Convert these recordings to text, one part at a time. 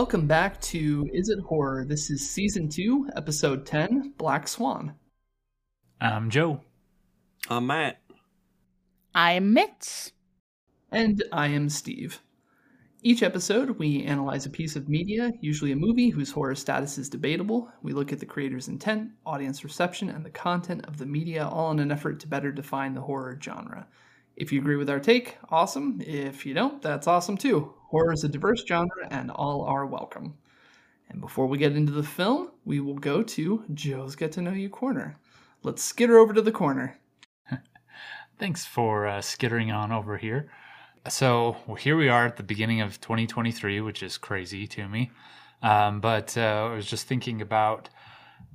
Welcome back to Is It Horror? This is Season 2, Episode 10, Black Swan. I'm Joe. I'm Matt. I'm Mitch. And I am Steve. Each episode, we analyze a piece of media, usually a movie whose horror status is debatable. We look at the creator's intent, audience reception, and the content of the media, all in an effort to better define the horror genre. If you agree with our take, awesome. If you don't, that's awesome too. Horror is a diverse genre and all are welcome. And before we get into the film, we will go to Joe's Get to Know You Corner. Let's skitter over to the corner. Thanks for skittering on over here. So here we are at the beginning of 2023, which is crazy to me. But I was just thinking about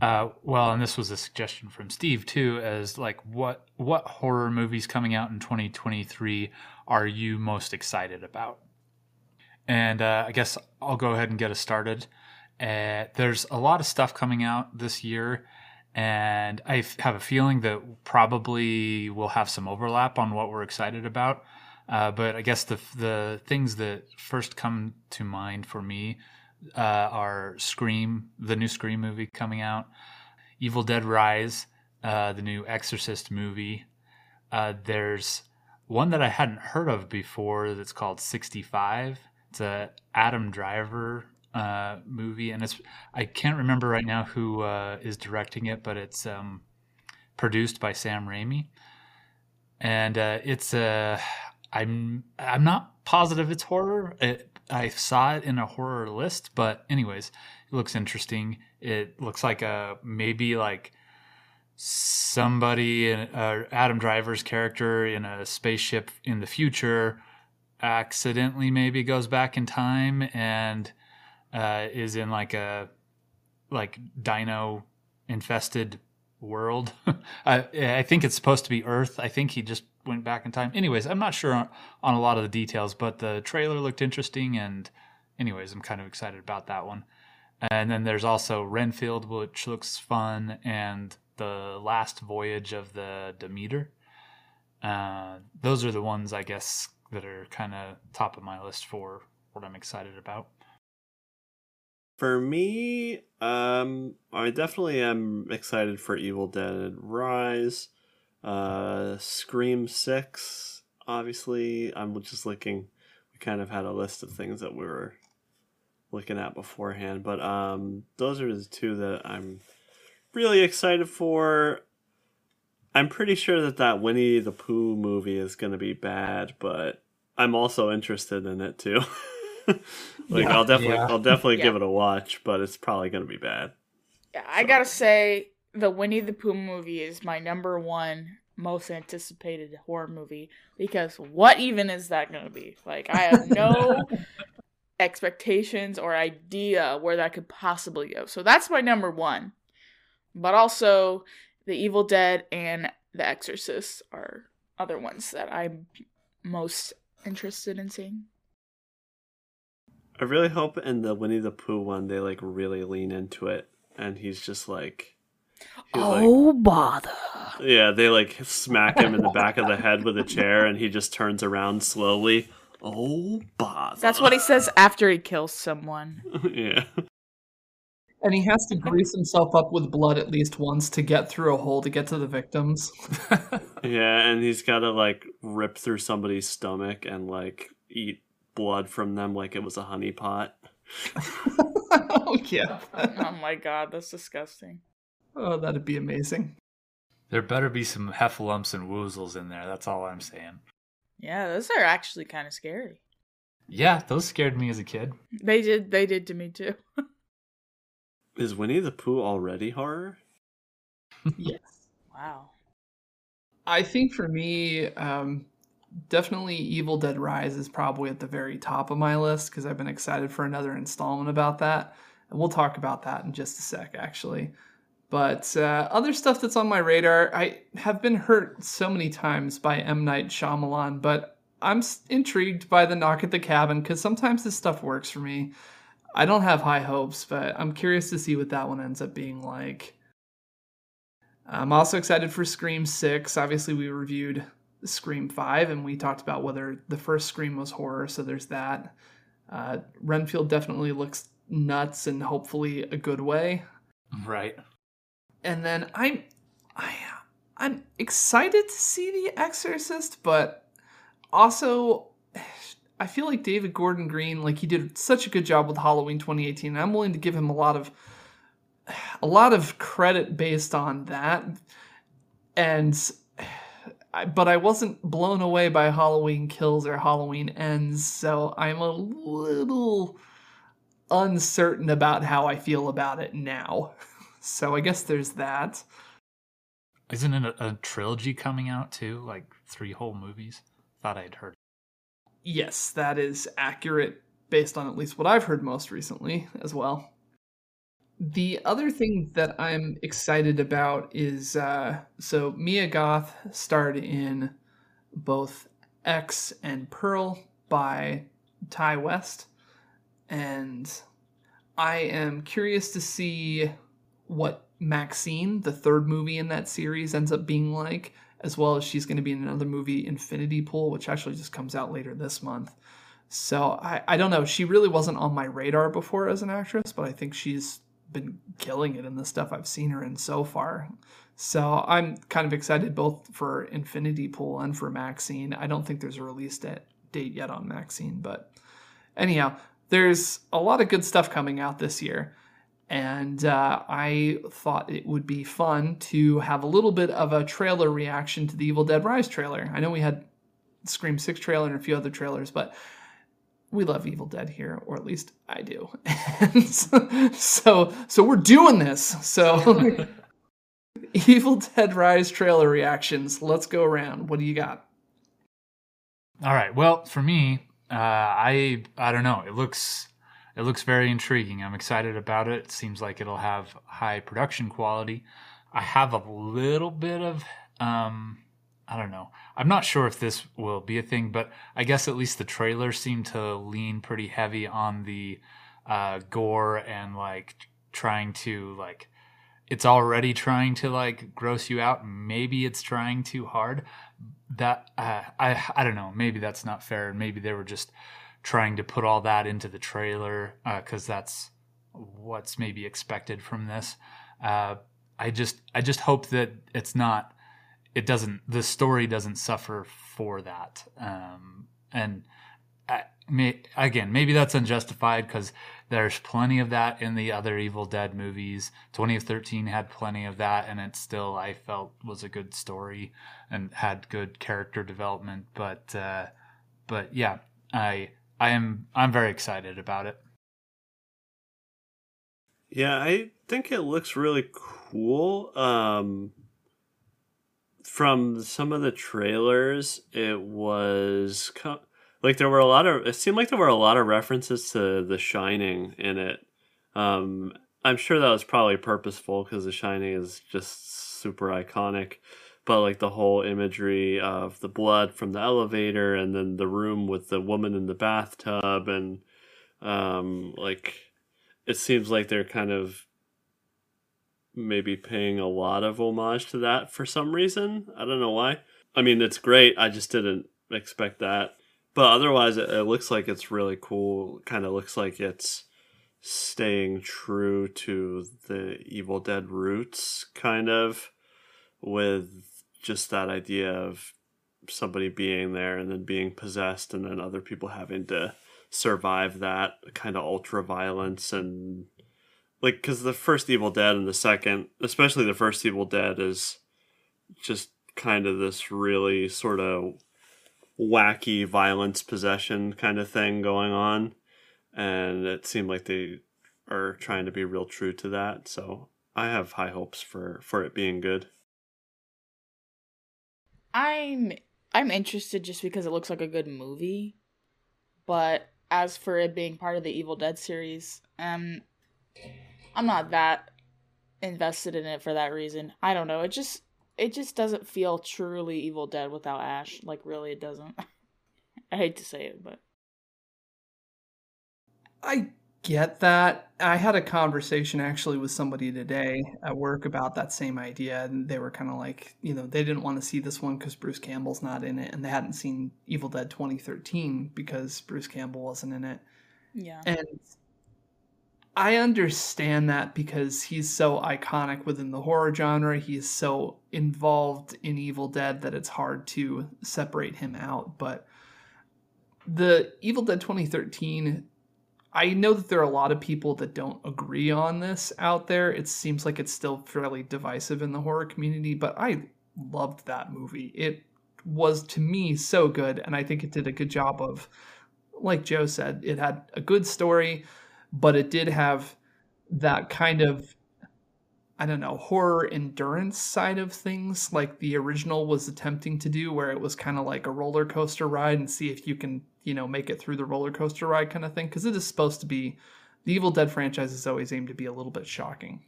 and this was a suggestion from Steve too, as like what horror movies coming out in 2023 are you most excited about? And I guess I'll go ahead and get us started. There's a lot of stuff coming out this year, and I have a feeling that probably we'll have some overlap on what we're excited about. But I guess the things that first come to mind for me are Scream, the new Scream movie coming out, Evil Dead Rise, the new Exorcist movie. There's one that I hadn't heard of before that's called 65. It's a Adam Driver movie, and I can't remember right now who is directing it, but it's produced by Sam Raimi, and it's a I'm not positive it's horror. I saw it in a horror list, but anyways, it looks interesting. It looks like Adam Driver's character in a spaceship in the future accidentally maybe goes back in time and is in like a dino infested world. I think it's supposed to be Earth. I think he just went back in time. Anyways, I'm not sure on a lot of the details, but the trailer looked interesting, and anyways, I'm kind of excited about that one. And then there's also Renfield, which looks fun, and The Last Voyage of the Demeter. Those are the ones, I guess, that are kind of top of my list for what I'm excited about. For me, I definitely am excited for Evil Dead Rise. Scream 6, obviously. I'm just looking. We kind of had a list of things that we were looking at beforehand, but those are the two that I'm really excited for. I'm pretty sure that Winnie the Pooh movie is going to be bad, but I'm also interested in it too. I'll definitely give it a watch, but it's probably going to be bad. Yeah, I gotta say, the Winnie the Pooh movie is my number one most anticipated horror movie, because what even is that going to be? Like, I have no expectations or idea where that could possibly go. So that's my number one. But also, The Evil Dead and The Exorcist are other ones that I'm most interested in seeing. I really hope in the Winnie the Pooh one they really lean into it, and he's just like, bother. Yeah, they smack him in the back of the head with a chair, and he just turns around slowly. Oh, bother. That's what he says after he kills someone. Yeah. And he has to grease himself up with blood at least once to get through a hole to get to the victims. Yeah, and he's got to rip through somebody's stomach and eat blood from them like it was a honey pot. Oh, yeah. Oh my god, that's disgusting. Oh, that'd be amazing. There better be some heffalumps and woozles in there. That's all I'm saying. Yeah, those are actually kind of scary. Yeah, those scared me as a kid. They did to me too. Is Winnie the Pooh already horror? Yes. Wow. I think for me, definitely Evil Dead Rise is probably at the very top of my list, because I've been excited for another installment about that. And we'll talk about that in just a sec, actually. But other stuff that's on my radar, I have been hurt so many times by M. Night Shyamalan, but I'm intrigued by The Knock at the Cabin, because sometimes this stuff works for me. I don't have high hopes, but I'm curious to see what that one ends up being like. I'm also excited for Scream 6. Obviously, we reviewed Scream 5, and we talked about whether the first Scream was horror, so there's that. Renfield definitely looks nuts in hopefully a good way. Right. And then I'm excited to see The Exorcist, but also I feel like David Gordon Green, like, he did such a good job with Halloween 2018. I'm willing to give him a lot of credit based on that. But I wasn't blown away by Halloween Kills or Halloween Ends, so I'm a little uncertain about how I feel about it now. So I guess there's that. Isn't it a trilogy coming out too? Like 3 whole movies? Thought I'd heard. Yes, that is accurate based on at least what I've heard most recently as well. The other thing that I'm excited about is, so Mia Goth starred in both X and Pearl by Ty West, and I am curious to see what Maxine, the third movie in that series, ends up being like, as well as she's going to be in another movie, Infinity Pool, which actually just comes out later this month. So I don't know. She really wasn't on my radar before as an actress, but I think she's been killing it in the stuff I've seen her in so far. So I'm kind of excited both for Infinity Pool and for Maxine. I don't think there's a release date yet on Maxine, but anyhow, there's a lot of good stuff coming out this year. And I thought it would be fun to have a little bit of a trailer reaction to the Evil Dead Rise trailer. I know we had Scream 6 trailer and a few other trailers, but we love Evil Dead here, or at least I do. And so we're doing this. So Evil Dead Rise trailer reactions. Let's go around. What do you got? All right. Well, for me, I don't know. It looks very intriguing. I'm excited about it. It seems like it'll have high production quality. I have a little bit of, I don't know. I'm not sure if this will be a thing, but I guess at least the trailer seemed to lean pretty heavy on the gore and like trying to like, it's already trying to like gross you out. Maybe it's trying too hard. That I don't know. Maybe that's not fair. Maybe they were just trying to put all that into the trailer because that's what's maybe expected from this. I just hope that it's not. It doesn't. The story doesn't suffer for that. Maybe that's unjustified because there's plenty of that in the other Evil Dead movies. 2013 had plenty of that, and it still I felt was a good story and had good character development. But yeah, I'm very excited about it. Yeah, I think it looks really cool. From some of the trailers, it was like there were a lot of. It seemed like there were a lot of references to The Shining in it. I'm sure that was probably purposeful because The Shining is just super iconic. But like the whole imagery of the blood from the elevator, and then the room with the woman in the bathtub, and like it seems like they're kind of maybe paying a lot of homage to that for some reason. I don't know why. I mean, it's great. I just didn't expect that. But otherwise, it looks like it's really cool. Kind of looks like it's staying true to the Evil Dead roots, kind of, with just that idea of somebody being there and then being possessed and then other people having to survive that kind of ultra violence. And like, because the first Evil Dead and the second, especially the first Evil Dead, is just kind of this really sort of wacky violence possession kind of thing going on. And it seemed like they are trying to be real true to that. So I have high hopes for it being good. I'm interested just because it looks like a good movie, but as for it being part of the Evil Dead series, I'm not that invested in it for that reason. I don't know. It just doesn't feel truly Evil Dead without Ash. Like, really, it doesn't. I hate to say it, but I get that. I had a conversation actually with somebody today at work about that same idea, and they were kind of like, you know, they didn't want to see this one because Bruce Campbell's not in it, and they hadn't seen Evil Dead 2013 because Bruce Campbell wasn't in it. Yeah. And I understand that because he's so iconic within the horror genre. He's so involved in Evil Dead that it's hard to separate him out. But the Evil Dead 2013, I know that there are a lot of people that don't agree on this out there. It seems like it's still fairly divisive in the horror community, but I loved that movie. It was, to me, so good, and I think it did a good job of, like Joe said, it had a good story, but it did have that kind of, I don't know, horror endurance side of things like the original was attempting to do, where it was kind of like a roller coaster ride and see if you can, you know, make it through the roller coaster ride kind of thing. Because it is supposed to be, the Evil Dead franchise is always aimed to be a little bit shocking.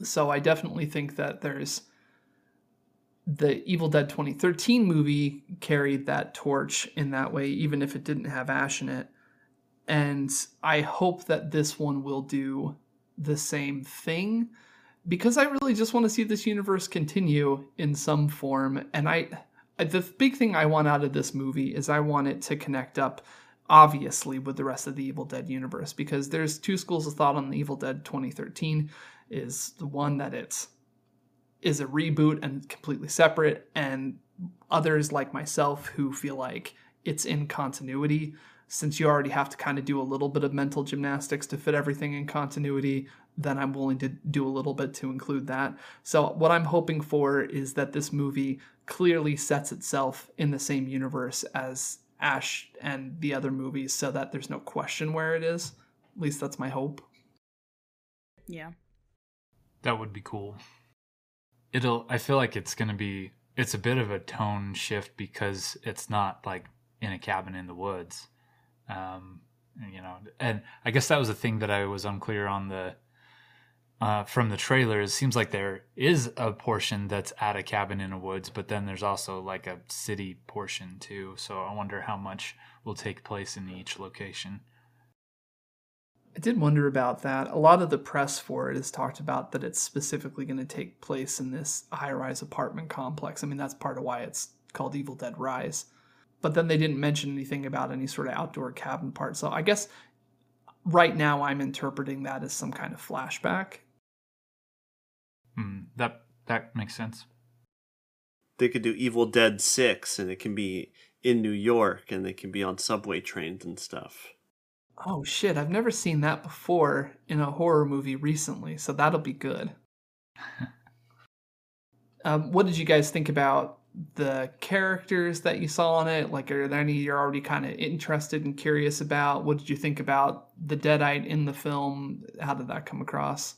So I definitely think that there's, the Evil Dead 2013 movie carried that torch in that way, even if it didn't have Ash in it. And I hope that this one will do the same thing, because I really just want to see this universe continue in some form. And I the big thing I want out of this movie is I want it to connect up, obviously, with the rest of the Evil Dead universe, because there's two schools of thought on the Evil Dead 2013. Is the one that it is a reboot and completely separate, and others like myself who feel like it's in continuity. Since you already have to kind of do a little bit of mental gymnastics to fit everything in continuity, then I'm willing to do a little bit to include that. So what I'm hoping for is that this movie clearly sets itself in the same universe as Ash and the other movies so that there's no question where it is. At least that's my hope. Yeah. That would be cool. I feel like it's going to be, it's a bit of a tone shift because it's not like in a cabin in the woods. You know, and I guess that was the thing that I was unclear on the from the trailer. It seems like there is a portion that's at a cabin in the woods, but then there's also like a city portion too. So I wonder how much will take place in each location. I did wonder about that. A lot of the press for it has talked about that it's specifically going to take place in this high-rise apartment complex. I mean, that's part of why it's called Evil Dead Rise. But then they didn't mention anything about any sort of outdoor cabin part. So I guess right now I'm interpreting that as some kind of flashback. That makes sense. They could do Evil Dead 6 and it can be in New York and they can be on subway trains and stuff. Oh shit, I've never seen that before in a horror movie recently. So that'll be good. What did you guys think about the characters that you saw in it? Like, are there any you're already kind of interested and curious about? What did you think about the Deadite in the film? How did that come across?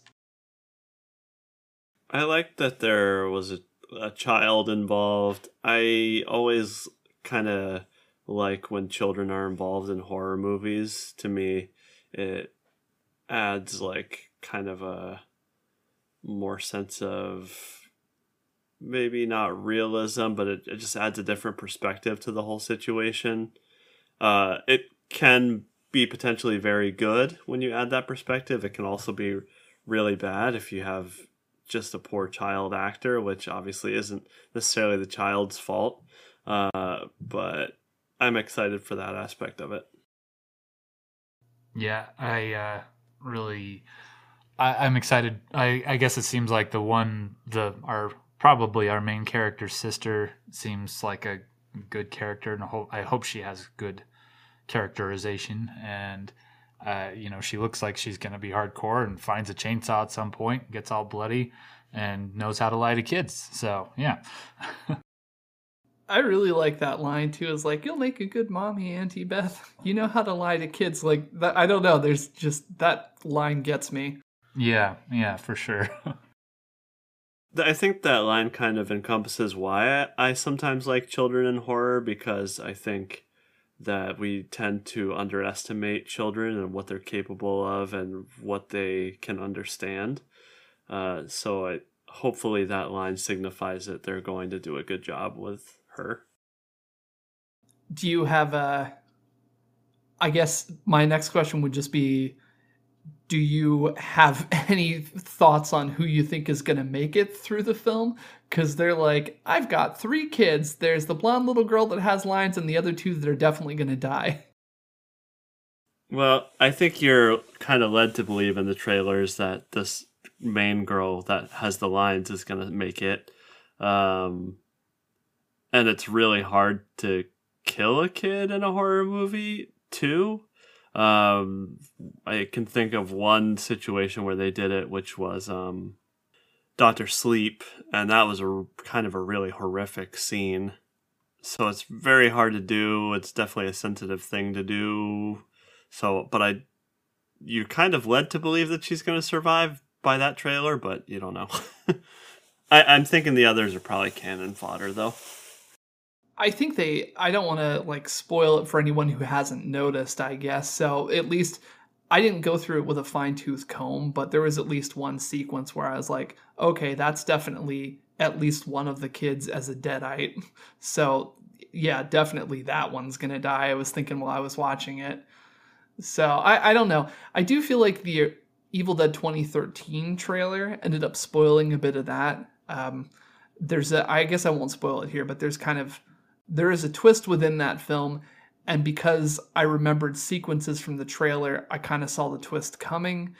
I liked that there was a child involved. I always kind of like when children are involved in horror movies. To me, it adds like kind of a more sense of maybe not realism, but it just adds a different perspective to the whole situation. It can be potentially very good when you add that perspective. It can also be really bad if you have just a poor child actor, which obviously isn't necessarily the child's fault. But I'm excited for that aspect of it. Yeah, I'm excited. I guess it seems like probably our main character's sister seems like a good character, and I hope she has good characterization. And, you know, she looks like she's going to be hardcore and finds a chainsaw at some point, gets all bloody, and knows how to lie to kids. So, yeah. I really like that line, too. It's like, you'll make a good mommy, Auntie Beth. You know how to lie to kids. Like, that, I don't know. There's just, that line gets me. Yeah, for sure. I think that line kind of encompasses why I sometimes like children in horror, because I think that we tend to underestimate children and what they're capable of and what they can understand. So hopefully that line signifies that they're going to do a good job with her. Do you have I guess my next question would just be, do you have any thoughts on who you think is going to make it through the film? Because they're like, I've got 3 kids. There's the blonde little girl that has lines and the other 2 that are definitely going to die. Well, I think you're kind of led to believe in the trailers that this main girl that has the lines is going to make it. And it's really hard to kill a kid in a horror movie, too. I can think of one situation where they did it, which was Dr. Sleep, and that was kind of a really horrific scene. So it's very hard to do. It's definitely a sensitive thing to do. So, but you're kind of led to believe that she's going to survive by that trailer, but you don't know. I'm thinking the others are probably cannon fodder, though. I don't want to spoil it for anyone who hasn't noticed, I guess. So at least I didn't go through it with a fine tooth comb, but there was at least one sequence where I was like, okay, that's definitely at least one of the kids as a deadite. So yeah, definitely that one's going to die, I was thinking while I was watching it. So I don't know. I do feel like the Evil Dead 2013 trailer ended up spoiling a bit of that. I guess I won't spoil it here, but there is a twist within that film. And because I remembered sequences from the trailer, I kind of saw the twist coming.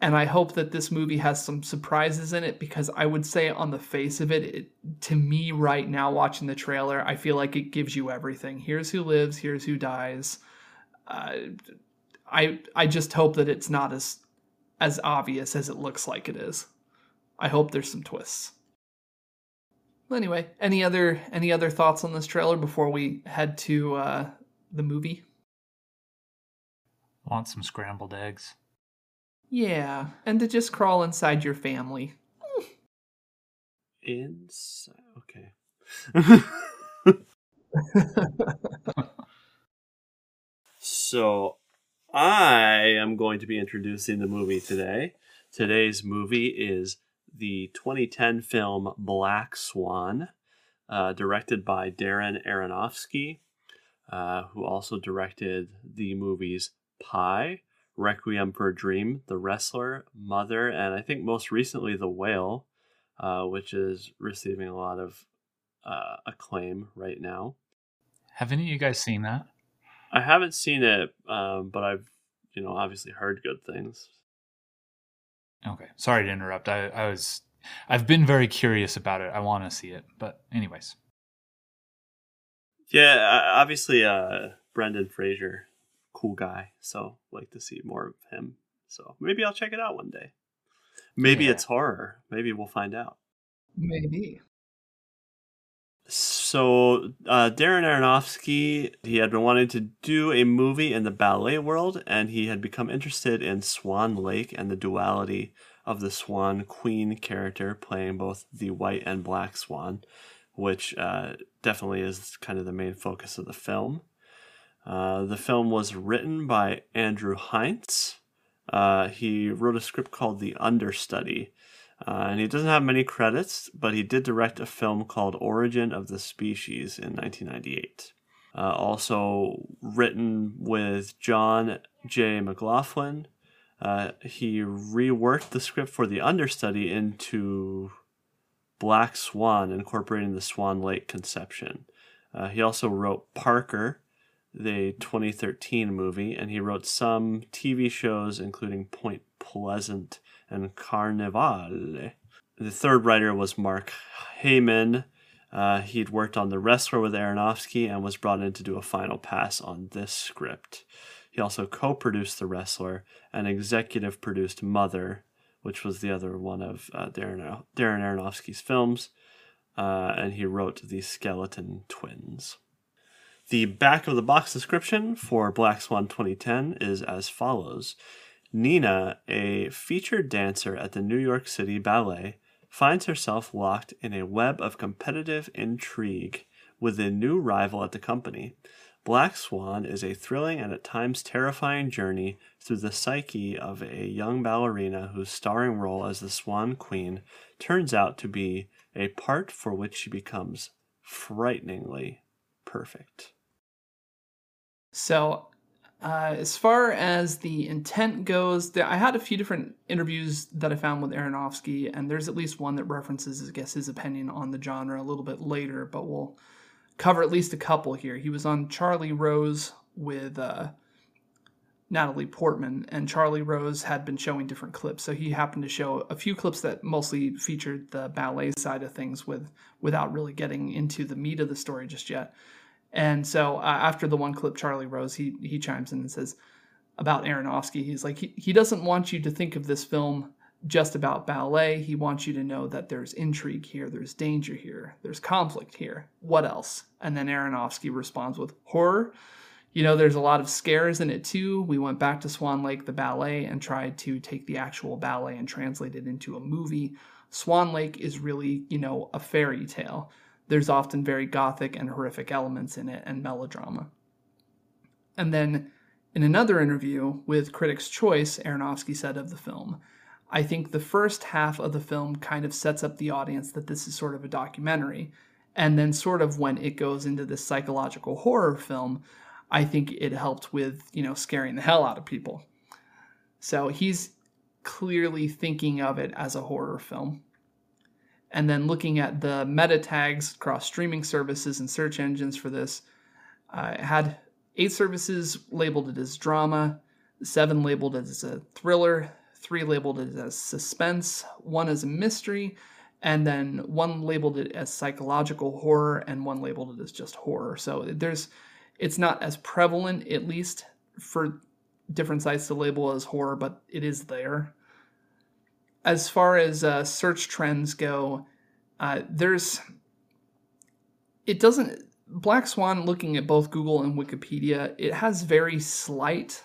And I hope that this movie has some surprises in it, because I would say on the face of it, to me right now watching the trailer, I feel like it gives you everything. Here's who lives, here's who dies. I just hope that it's not as obvious as it looks like it is. I hope there's some twists. Well, anyway, any other thoughts on this trailer before we head to the movie? I want some scrambled eggs. Yeah, and to just crawl inside your family. Inside. Okay. So, I am going to be introducing the movie today. Today's movie is the 2010 film Black Swan, directed by Darren Aronofsky, who also directed the movies Pie, Requiem for a Dream, The Wrestler, Mother, and I think most recently The Whale, which is receiving a lot of acclaim right now. Have any of you guys seen that? I haven't seen it, but I've, obviously heard good things. Okay, sorry to interrupt. I've been very curious about it. I want to see it, but anyways. Yeah, obviously, Brendan Fraser, cool guy. So like to see more of him. So maybe I'll check it out one day. Maybe it's horror. Maybe we'll find out. Maybe. So Darren Aronofsky, he had been wanting to do a movie in the ballet world, and he had become interested in Swan Lake and the duality of the Swan Queen character playing both the white and black swan, which definitely is kind of the main focus of the film. The film was written by Andrew Heinz. He wrote a script called The Understudy. And he doesn't have many credits, but he did direct a film called Origin of the Species in 1998. Also written with John J. McLaughlin. He reworked the script for The Understudy into Black Swan, incorporating the Swan Lake conception. He also wrote Parker, the 2013 movie, and he wrote some TV shows, including Point Pleasant and Carnival. The third writer was Mark Heyman. He'd worked on The Wrestler with Aronofsky and was brought in to do a final pass on this script. He also co-produced The Wrestler and executive produced Mother, which was the other one of Darren Aronofsky's films, and he wrote The Skeleton Twins. The back of the box description for Black Swan 2010 is as follows. Nina, a featured dancer at the New York City Ballet, finds herself locked in a web of competitive intrigue with a new rival at the company. Black Swan is a thrilling and at times terrifying journey through the psyche of a young ballerina whose starring role as the Swan Queen turns out to be a part for which she becomes frighteningly perfect. So, as far as the intent goes, I had a few different interviews that I found with Aronofsky, and there's at least one that references, I guess, his opinion on the genre a little bit later, but we'll cover at least a couple here. He was on Charlie Rose with Natalie Portman, and Charlie Rose had been showing different clips. So he happened to show a few clips that mostly featured the ballet side of things without really getting into the meat of the story just yet. And so after the one clip, Charlie Rose, he chimes in and says about Aronofsky, he's like, he doesn't want you to think of this film just about ballet. He wants you to know that there's intrigue here, there's danger here, there's conflict here. What else? And then Aronofsky responds with horror. You know, there's a lot of scares in it too. We went back to Swan Lake, the ballet, and tried to take the actual ballet and translate it into a movie. Swan Lake is really, you know, a fairy tale. There's often very gothic and horrific elements in it and melodrama. And then in another interview with Critics' Choice, Aronofsky said of the film, I think the first half of the film kind of sets up the audience that this is sort of a documentary. And then sort of when it goes into this psychological horror film, I think it helped with, you know, scaring the hell out of people. So he's clearly thinking of it as a horror film. And then looking at the meta tags across streaming services and search engines for this, it had 8 services labeled it as drama, 7 labeled it as a thriller, 3 labeled it as suspense, 1 as a mystery, and then 1 labeled it as psychological horror, and 1 labeled it as just horror. So it's not as prevalent, at least, for different sites to label as horror, but it is there. As far as search trends go, Black Swan, looking at both Google and Wikipedia, it has very slight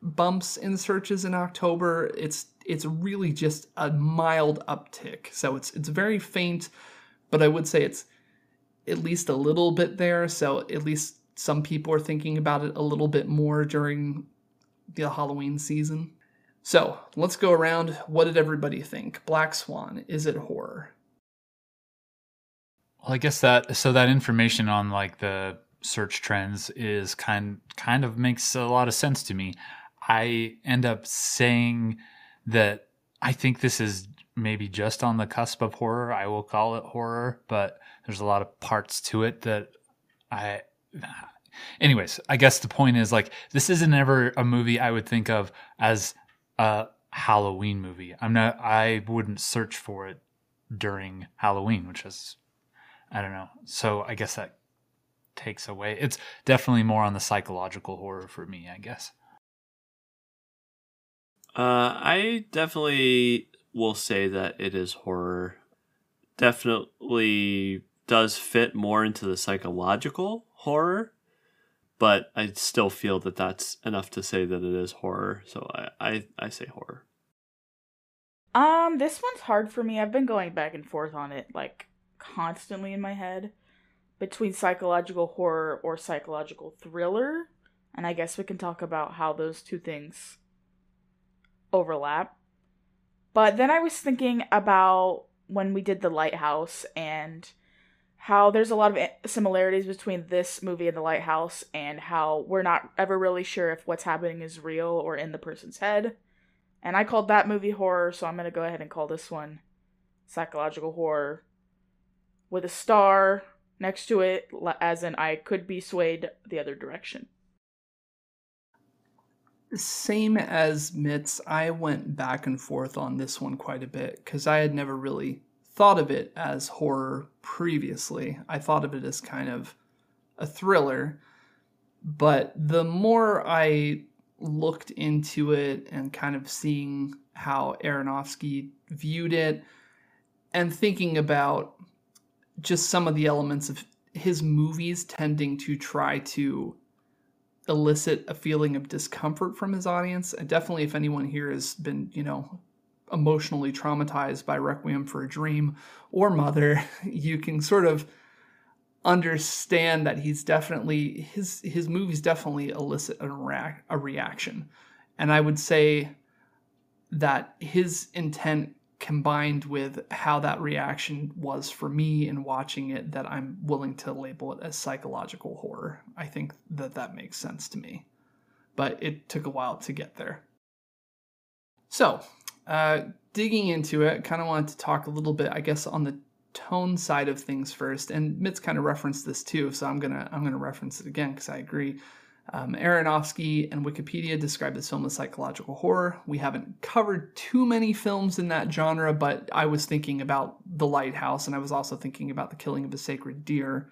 bumps in searches in October. It's really just a mild uptick. So it's very faint, but I would say it's at least a little bit there. So at least some people are thinking about it a little bit more during the Halloween season. So let's go around. What did everybody think? Black Swan, is it horror? Well, I guess that information on like the search trends is kind of makes a lot of sense to me. I end up saying that I think this is maybe just on the cusp of horror. I will call it horror, but there's a lot of parts to it that anyways, I guess the point is like, this isn't ever a movie I would think of as a Halloween movie. I wouldn't search for it during Halloween, which is, I don't know. So I guess that takes away. It's definitely more on the psychological horror for me, I guess. I definitely will say that it is horror. Definitely does fit more into the psychological horror, but I still feel that that's enough to say that it is horror. So I say horror. This one's hard for me. I've been going back and forth on it, like constantly in my head, between psychological horror or psychological thriller. And I guess we can talk about how those two things overlap. But then I was thinking about when we did The Lighthouse and how there's a lot of similarities between this movie and The Lighthouse, and how we're not ever really sure if what's happening is real or in the person's head. And I called that movie horror, so I'm going to go ahead and call this one psychological horror with a star next to it, as in I could be swayed the other direction. Same as Mitts, I went back and forth on this one quite a bit because I had never really thought of it as horror previously. I thought of it as kind of a thriller, but the more I looked into it and kind of seeing how Aronofsky viewed it and thinking about just some of the elements of his movies tending to try to elicit a feeling of discomfort from his audience. And definitely if anyone here has been, you know, emotionally traumatized by Requiem for a Dream or Mother, you can sort of understand that he's definitely, his movies definitely elicit a reaction. And I would say that his intent combined with how that reaction was for me in watching it, that I'm willing to label it as psychological horror. I think that makes sense to me, but it took a while to get there. So, digging into it, kind of wanted to talk a little bit, I guess, on the tone side of things first. And Mitts kind of referenced this too, so I'm gonna reference it again because I agree. Aronofsky and Wikipedia describe this film as psychological horror. We haven't covered too many films in that genre, but I was thinking about The Lighthouse, and I was also thinking about The Killing of a Sacred Deer.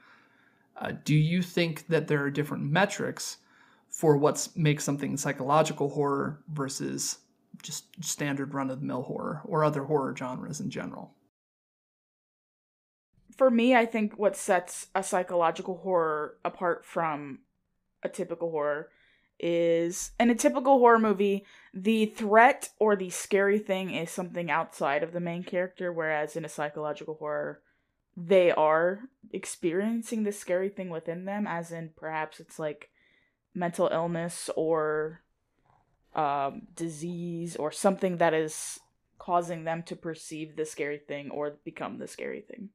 Do you think that there are different metrics for what makes something psychological horror versus just standard run-of-the-mill horror or other horror genres in general? For me, I think what sets a psychological horror apart from a typical horror is, in a typical horror movie, the threat or the scary thing is something outside of the main character, whereas in a psychological horror, they are experiencing the scary thing within them, as in perhaps it's like mental illness or disease or something that is causing them to perceive the scary thing or become the scary thing.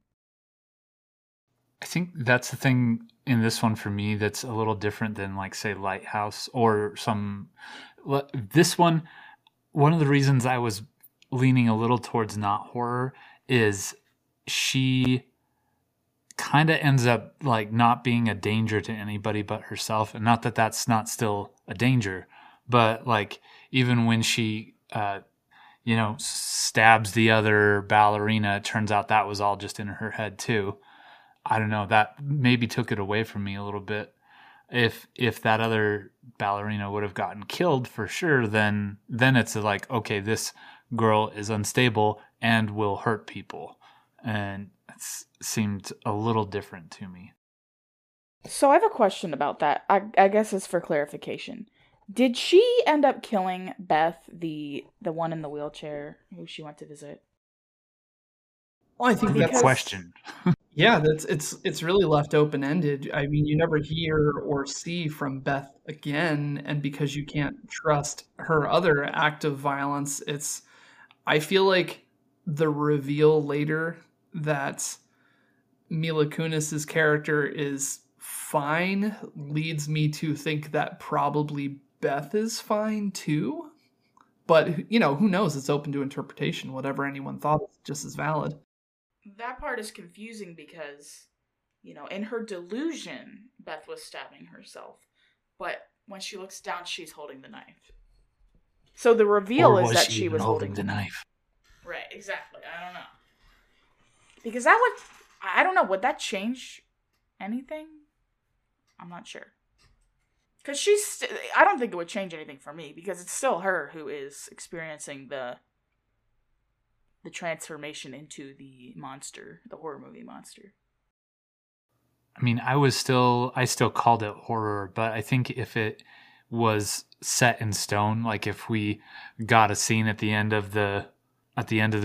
I think that's the thing in this one for me that's a little different than, like, say, Lighthouse or some... This one of the reasons I was leaning a little towards not horror is she kind of ends up, like, not being a danger to anybody but herself. And not that that's not still a danger, but, like, even when she... stabs the other ballerina, it turns out that was all just in her head too. I don't know, that maybe took it away from me a little bit. If that other ballerina would have gotten killed for sure, then it's like, okay, this girl is unstable and will hurt people. And it seemed a little different to me. So I have a question about that. I guess it's for clarification. Did she end up killing Beth, the one in the wheelchair who she went to visit? Well, I think that's a question. Yeah, it's really left open-ended. I mean, you never hear or see from Beth again, and because you can't trust her other act of violence, I feel like the reveal later that Mila Kunis's character is fine leads me to think that probably Beth is fine too. But, who knows? It's open to interpretation. Whatever anyone thought is just as valid. That part is confusing because, in her delusion, Beth was stabbing herself. But when she looks down, she's holding the knife. So the reveal is that she was holding the knife. Right, exactly. I don't know. Because I don't know, would that change anything? I'm not sure. Because I don't think it would change anything for me, because it's still her who is experiencing the transformation into the monster, the horror movie monster. I mean, I still called it horror, but I think if it was set in stone, like if we got a scene at the end of the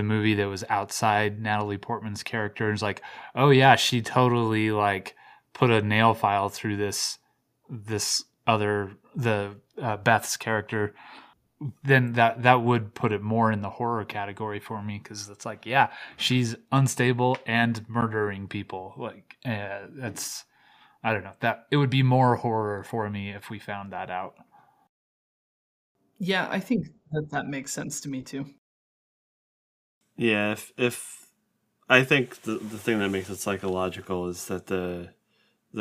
movie that was outside Natalie Portman's character, it's like, oh yeah, she totally like put a nail file through this other Beth's character, then that would put it more in the horror category for me, because it's like, yeah, she's unstable and murdering people. Like, that's, I don't know, that it would be more horror for me if we found that out. Yeah, I think that makes sense to me too. Yeah, if I think the thing that makes it psychological is that the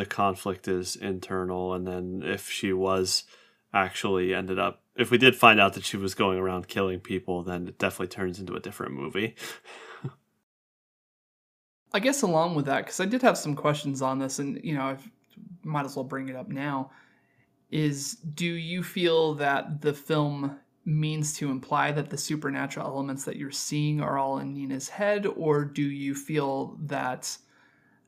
conflict is internal, and then if she was actually ended up, if we did find out that she was going around killing people, then it definitely turns into a different movie. I guess along with that, because I did have some questions on this, and, I might as well bring it up now, is do you feel that the film means to imply that the supernatural elements that you're seeing are all in Nina's head, or do you feel that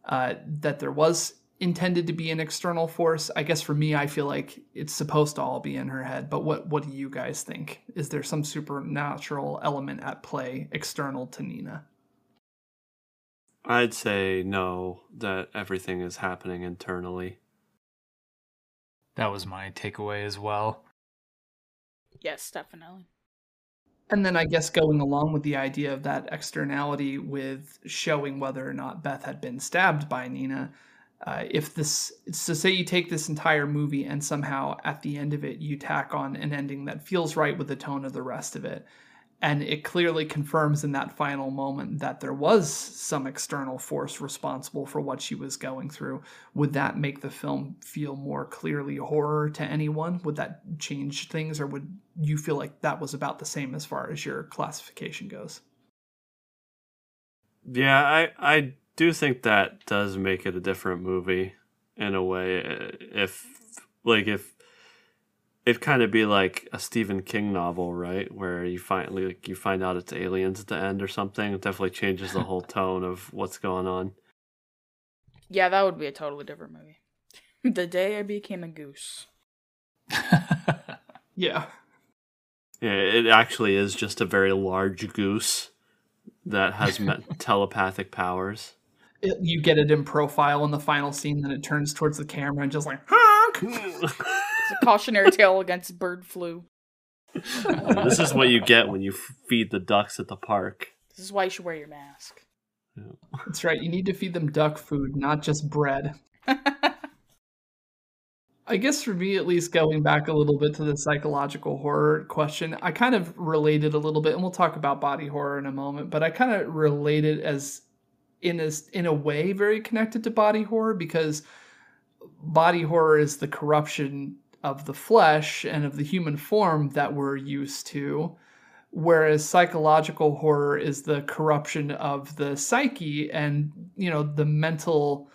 that there was intended to be an external force? I guess for me, I feel like it's supposed to all be in her head, but what do you guys think? Is there some supernatural element at play external to Nina? I'd say no, that everything is happening internally. That was my takeaway as well. Yes, definitely. And then I guess going along with the idea of that externality with showing whether or not Beth had been stabbed by Nina, say you take this entire movie and somehow at the end of it you tack on an ending that feels right with the tone of the rest of it, And it clearly confirms in that final moment that there was some external force responsible for what she was going through. Would that make the film feel more clearly horror to anyone? Would that change things, or would you feel like that was about the same as far as your classification goes? Yeah, I do think that does make it a different movie in a way. If it'd kind of be like a Stephen King novel, right? Where you find out it's aliens at the end or something. It definitely changes the whole tone of what's going on. Yeah, that would be a totally different movie. The Day I Became a Goose. Yeah. Yeah, it actually is just a very large goose that has telepathic powers. You get it in profile in the final scene, then it turns towards the camera and just like, honk! It's a cautionary tale against bird flu. This is what you get when you feed the ducks at the park. This is why you should wear your mask. Yeah. That's right. You need to feed them duck food, not just bread. I guess for me, at least, going back a little bit to the psychological horror question, I kind of related a little bit, and we'll talk about body horror in a moment, but I kind of related as in a way very connected to body horror, because body horror is the corruption of the flesh and of the human form that we're used to, whereas psychological horror is the corruption of the psyche and, you know, the mental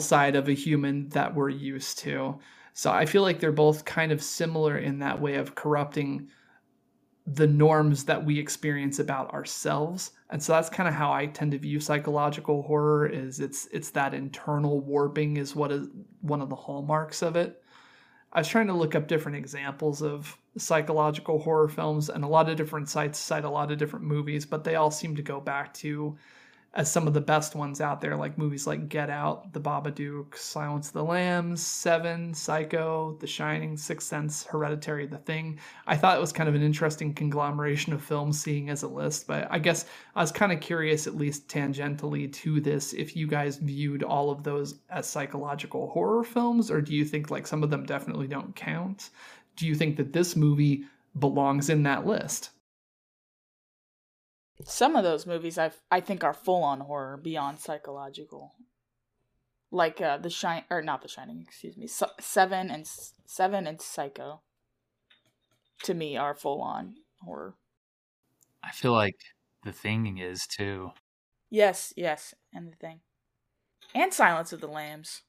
side of a human that we're used to. So I feel like they're both kind of similar in that way of corrupting the norms that we experience about ourselves. And so that's kind of how I tend to view psychological horror, is it's that internal warping is what is one of the hallmarks of it. I was trying to look up different examples of psychological horror films, and a lot of different sites cite a lot of different movies, but they all seem to go back to, as some of the best ones out there, like movies like Get Out, The Babadook, Silence of the Lambs, Seven, Psycho, The Shining, Sixth Sense, Hereditary, The Thing. I thought it was kind of an interesting conglomeration of films seeing as a list, but I guess I was kind of curious, at least tangentially to this, if you guys viewed all of those as psychological horror films, or do you think like some of them definitely don't count? Do you think that this movie belongs in that list? Some of those movies I think are full-on horror beyond psychological, like Seven and Psycho. To me, are full-on horror. I feel like The Thing is too. Yes, and The Thing, and Silence of the Lambs.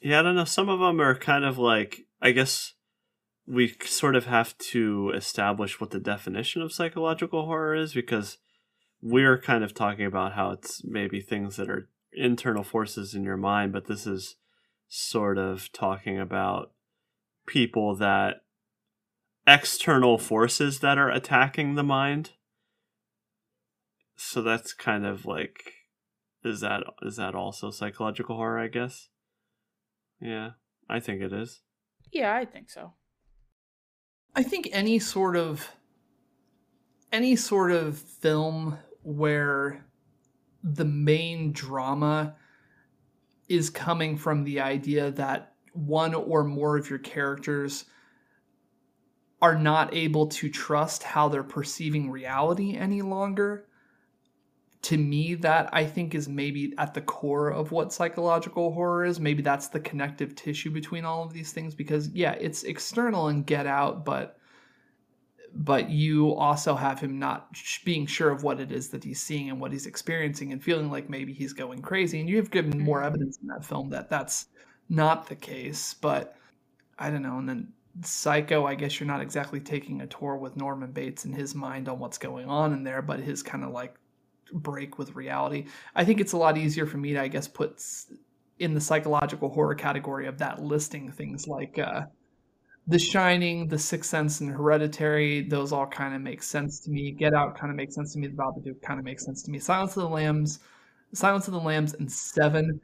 Yeah, I don't know. Some of them are kind of like, I guess, we sort of have to establish what the definition of psychological horror is, because we're kind of talking about how it's maybe things that are internal forces in your mind, but this is sort of talking about people that external forces that are attacking the mind. So that's kind of like, is that also psychological horror, I guess? Yeah, I think it is. Yeah, I think so. I think any sort of film where the main drama is coming from the idea that one or more of your characters are not able to trust how they're perceiving reality any longer, to me, that I think is maybe at the core of what psychological horror is. Maybe that's the connective tissue between all of these things, because yeah, it's external and Get Out, but you also have him not being sure of what it is that he's seeing and what he's experiencing and feeling like maybe he's going crazy. And you have given more evidence in that film that that's not the case, but I don't know. And then Psycho, I guess you're not exactly taking a tour with Norman Bates and his mind on what's going on in there, but his kind of like break with reality. I think it's a lot easier for me to, I guess, put in the psychological horror category of that listing things like The Shining, The Sixth Sense, and Hereditary. Those all kind of make sense to me. Get Out kind of makes sense to me. The Babadook kind of makes sense to me. Silence of the Lambs, and Seven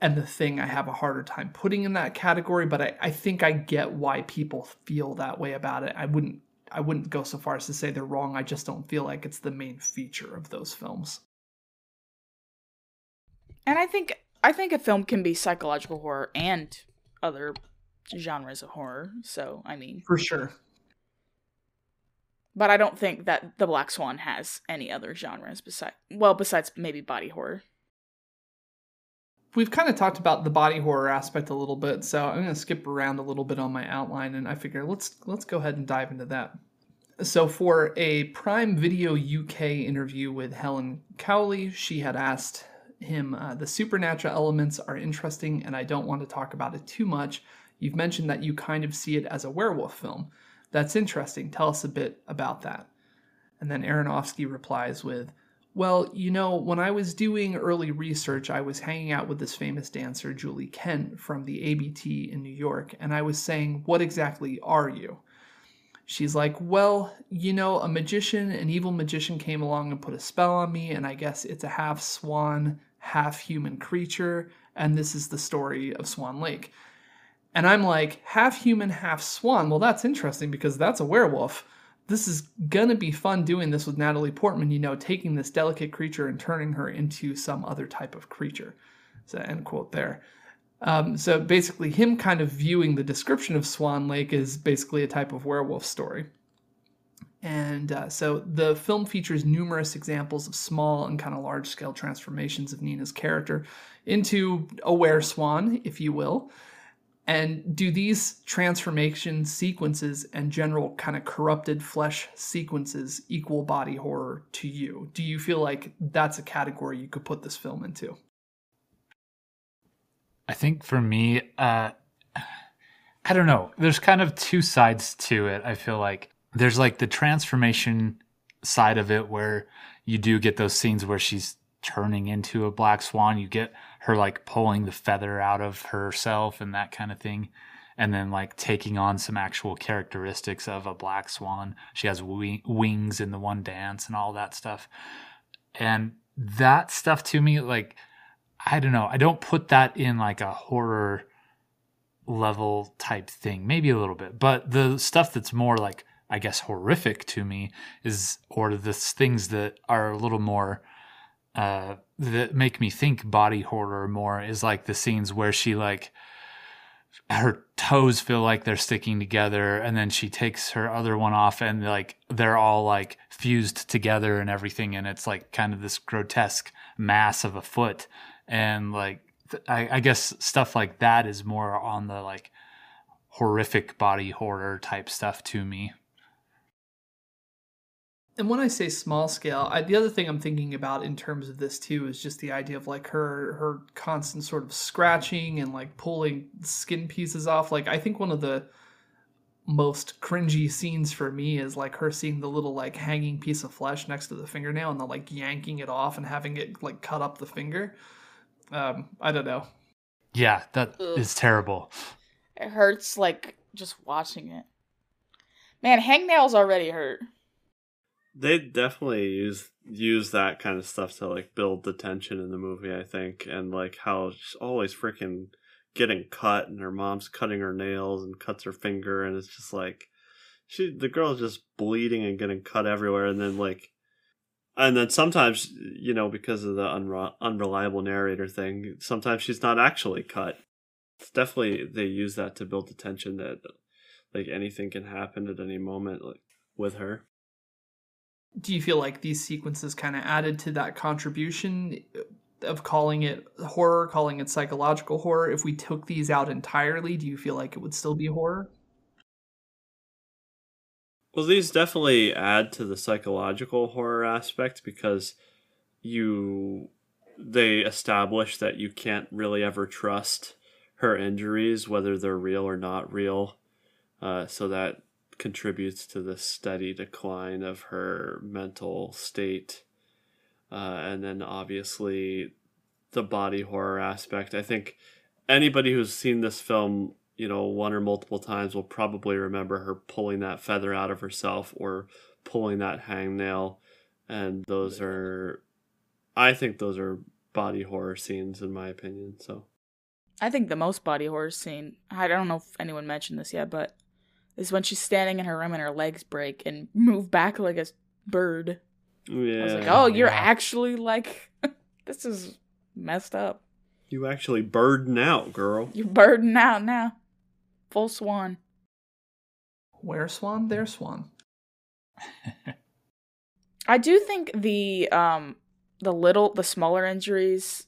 and The Thing I have a harder time putting in that category, but I think I get why people feel that way about it. I wouldn't go so far as to say they're wrong. I just don't feel like it's the main feature of those films. And I think a film can be psychological horror and other genres of horror. So, I mean, for sure. But I don't think that the Black Swan has any other genres besides maybe body horror. We've kind of talked about the body horror aspect a little bit, so I'm going to skip around a little bit on my outline, and I figure let's go ahead and dive into that. So for a Prime Video UK interview with Helen Cowley, she had asked him, the supernatural elements are interesting, and I don't want to talk about it too much. You've mentioned that you kind of see it as a werewolf film. That's interesting. Tell us a bit about that. And then Aronofsky replies with, well, you know, when I was doing early research, I was hanging out with this famous dancer, Julie Kent, from the ABT in New York, and I was saying, what exactly are you? She's like, well, you know, a magician, an evil magician came along and put a spell on me, and I guess it's a half swan, half human creature, and this is the story of Swan Lake. And I'm like, half human, half swan? Well, that's interesting because that's a werewolf. This is going to be fun doing this with Natalie Portman, you know, taking this delicate creature and turning her into some other type of creature. So end quote there. So basically him kind of viewing the description of Swan Lake as basically a type of werewolf story. And so the film features numerous examples of small and kind of large scale transformations of Nina's character into a were-swan, if you will. And do these transformation sequences and general kind of corrupted flesh sequences equal body horror to you? Do you feel like that's a category you could put this film into? I think for me, I don't know. There's kind of two sides to it, I feel like. There's like the transformation side of it where you do get those scenes where she's turning into a black swan. You get her like pulling the feather out of herself and that kind of thing, and then like taking on some actual characteristics of a black swan. She has wings in the one dance and all that stuff, and that stuff to me, like, I don't know, I don't put that in like a horror level type thing, maybe a little bit. But the stuff that's more like, I guess, horrific to me is, or the things that are a little more that make me think body horror more, is like the scenes where she, like, her toes feel like they're sticking together, and then she takes her other one off and like they're all like fused together and everything, and it's like kind of this grotesque mass of a foot. And like I guess stuff like that is more on the like horrific body horror type stuff to me. And when I say small scale, the other thing I'm thinking about in terms of this too is just the idea of like her constant sort of scratching and like pulling skin pieces off. Like, I think one of the most cringy scenes for me is like her seeing the little like hanging piece of flesh next to the fingernail and then like yanking it off and having it like cut up the finger. I don't know. Yeah, that is terrible. It hurts like just watching it. Man, hangnails already hurt. They definitely use that kind of stuff to like build the tension in the movie, I think, and like how she's always freaking getting cut, and her mom's cutting her nails and cuts her finger, and it's just like the girl's just bleeding and getting cut everywhere, and then sometimes, you know, because of the unreliable narrator thing, sometimes she's not actually cut. It's definitely, they use that to build the tension that like anything can happen at any moment, like with her. Do you feel like these sequences kind of added to that contribution of calling it horror, calling it psychological horror? If we took these out entirely, do you feel like it would still be horror? Well, these definitely add to the psychological horror aspect because they establish that you can't really ever trust her injuries, whether they're real or not real. So that contributes to the steady decline of her mental state, and then obviously the body horror aspect. I think anybody who's seen this film, you know, one or multiple times will probably remember her pulling that feather out of herself or pulling that hangnail, and those are body horror scenes in my opinion. So I think the most body horror scene, I don't know if anyone mentioned this yet, but is when she's standing in her room and her legs break and move back like a bird. Yeah. I was like, oh, you're actually like, this is messed up. You actually birding out, girl. You're birding out now. Full swan. Where swan? There swan. I do think the smaller injuries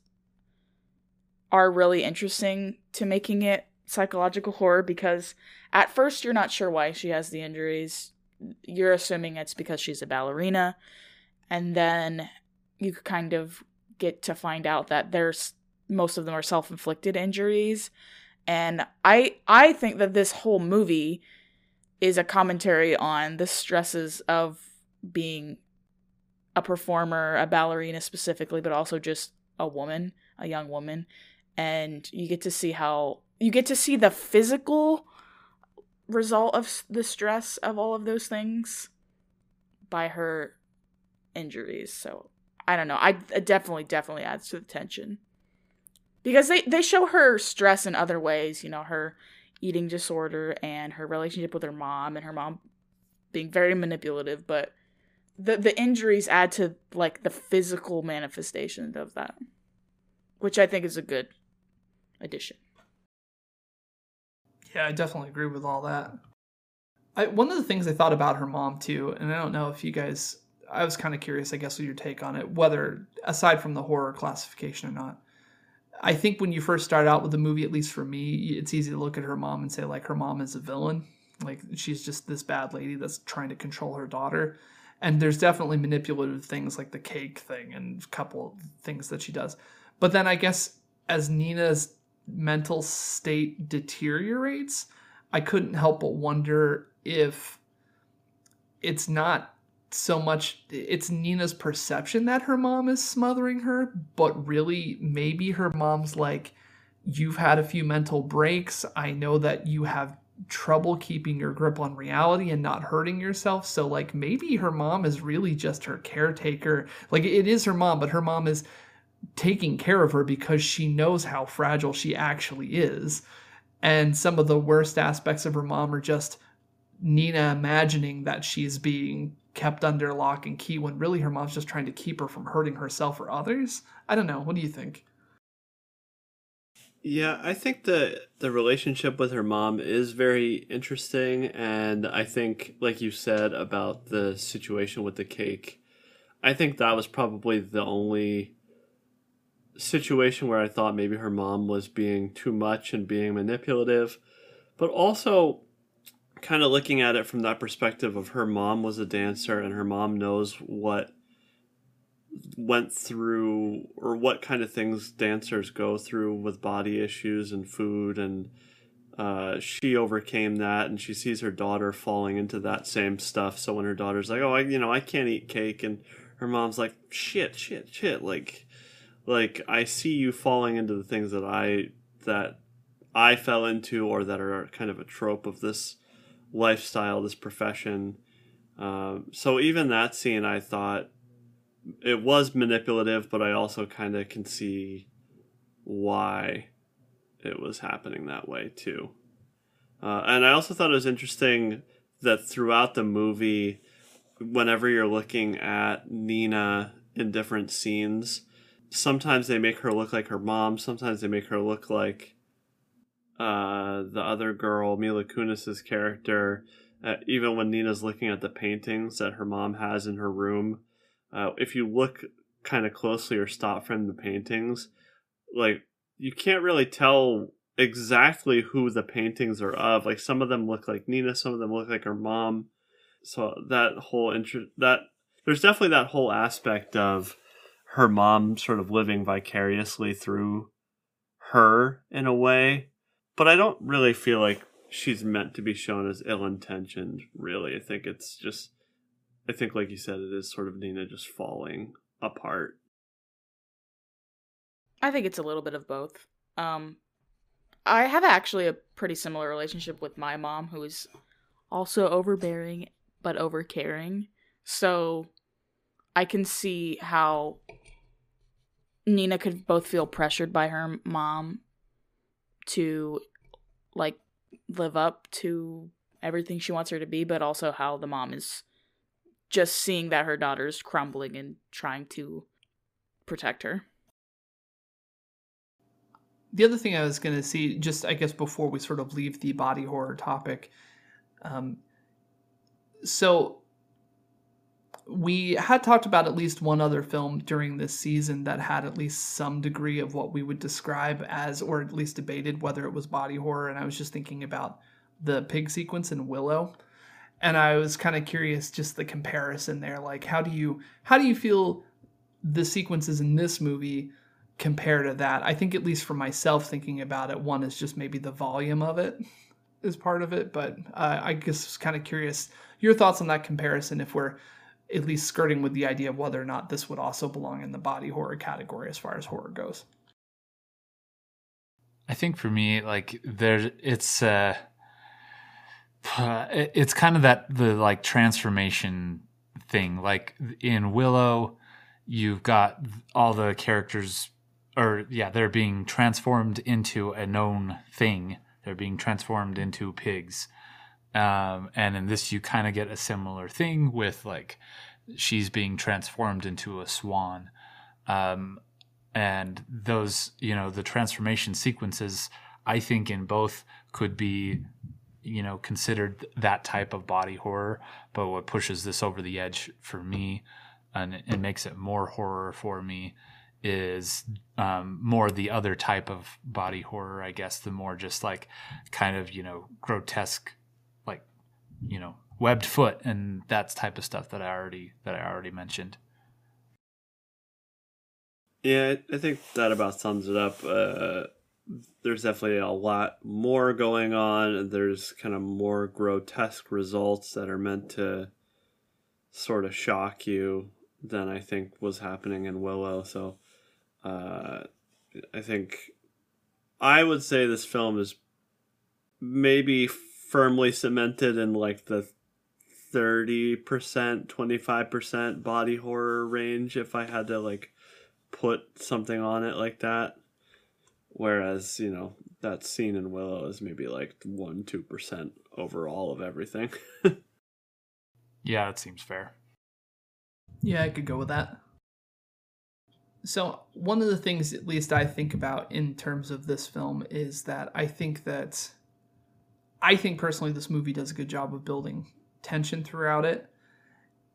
are really interesting to making it psychological horror, because at first you're not sure why she has the injuries. You're assuming it's because she's a ballerina, and then you kind of get to find out that there's most of them are self-inflicted injuries. And I think that this whole movie is a commentary on the stresses of being a performer, a ballerina specifically, but also just a woman, a young woman. And you get to see the physical result of the stress of all of those things by her injuries. So I don't know. It definitely adds to the tension, because they show her stress in other ways, you know, her eating disorder and her relationship with her mom, and her mom being very manipulative, but the injuries add to like the physical manifestation of that, which I think is a good addition. Yeah, I definitely agree with all that. One of the things I thought about her mom too, and I don't know if you guys, I was kind of curious, I guess, with your take on it, whether, aside from the horror classification or not, I think when you first start out with the movie, at least for me, it's easy to look at her mom and say, like, her mom is a villain. Like, she's just this bad lady that's trying to control her daughter. And there's definitely manipulative things like the cake thing and a couple things that she does. But then I guess as Nina's mental state deteriorates, I couldn't help but wonder if it's not so much, it's Nina's perception that her mom is smothering her, but really maybe her mom's like, you've had a few mental breaks. I know that you have trouble keeping your grip on reality and not hurting yourself. So like maybe her mom is really just her caretaker. Like it is her mom, but her mom is taking care of her because she knows how fragile she actually is. And some of the worst aspects of her mom are just Nina imagining that she's being kept under lock and key when really her mom's just trying to keep her from hurting herself or others. I don't know. What do you think? Yeah, I think the relationship with her mom is very interesting. And I think, like you said about the situation with the cake, I think that was probably the only situation where I thought maybe her mom was being too much and being manipulative. But also, kind of looking at it from that perspective of her mom was a dancer and her mom knows what went through or what kind of things dancers go through with body issues and food, and she overcame that, and she sees her daughter falling into that same stuff. So when her daughter's like, oh, I can't eat cake, and her mom's like, shit, like I see you falling into the things that I fell into, or that are kind of a trope of this lifestyle, this profession. So even that scene, I thought it was manipulative, but I also kind of can see why it was happening that way too. And I also thought it was interesting that throughout the movie, whenever you're looking at Nina in different scenes, sometimes they make her look like her mom. Sometimes they make her look like the other girl, Mila Kunis's character. Even when Nina's looking at the paintings that her mom has in her room, if you look kind of closely or stop from the paintings, like you can't really tell exactly who the paintings are of. Like some of them look like Nina, some of them look like her mom. So that whole there's definitely that whole aspect of her mom sort of living vicariously through her in a way. But I don't really feel like she's meant to be shown as ill-intentioned, really. I think it's just, like you said, it is sort of Nina just falling apart. I think it's a little bit of both. I have actually a pretty similar relationship with my mom, who is also overbearing, but overcaring. So I can see how Nina could both feel pressured by her mom to like live up to everything she wants her to be, but also how the mom is just seeing that her daughter's crumbling and trying to protect her. The other thing I was going to see, just I guess before we sort of leave the body horror topic, so We had talked about at least one other film during this season that had at least some degree of what we would describe as, or at least debated whether it was body horror. And I was just thinking about the pig sequence in Willow. And I was kind of curious, just the comparison there. Like, how do you feel the sequences in this movie compare to that? I think, at least for myself, thinking about it, one is just maybe the volume of it is part of it. But I guess I was kind of curious your thoughts on that comparison, if we're at least skirting with the idea of whether or not this would also belong in the body horror category as far as horror goes. I think for me, like, it's kind of that, the like transformation thing. Like in Willow, you've got all the characters, or yeah, they're being transformed into a known thing. They're being transformed into pigs. And in this, you kind of get a similar thing with, like, she's being transformed into a swan. And those, you know, the transformation sequences, I think in both could be, you know, considered that type of body horror. But what pushes this over the edge for me and makes it more horror for me is more the other type of body horror, I guess, the more just like kind of, you know, grotesque, you know, webbed foot and that type of stuff that I already mentioned. Yeah, I think that about sums it up. There's definitely a lot more going on. There's kind of more grotesque results that are meant to sort of shock you than I think was happening in Willow. So I think I would say this film is maybe firmly cemented in like the 30%, 25% body horror range if I had to like put something on it like that. Whereas, you know, that scene in Willow is maybe like 1%, 2% overall of everything. Yeah, it seems fair. Yeah, I could go with that. So one of the things, at least I think about in terms of this film, is that I think personally this movie does a good job of building tension throughout it.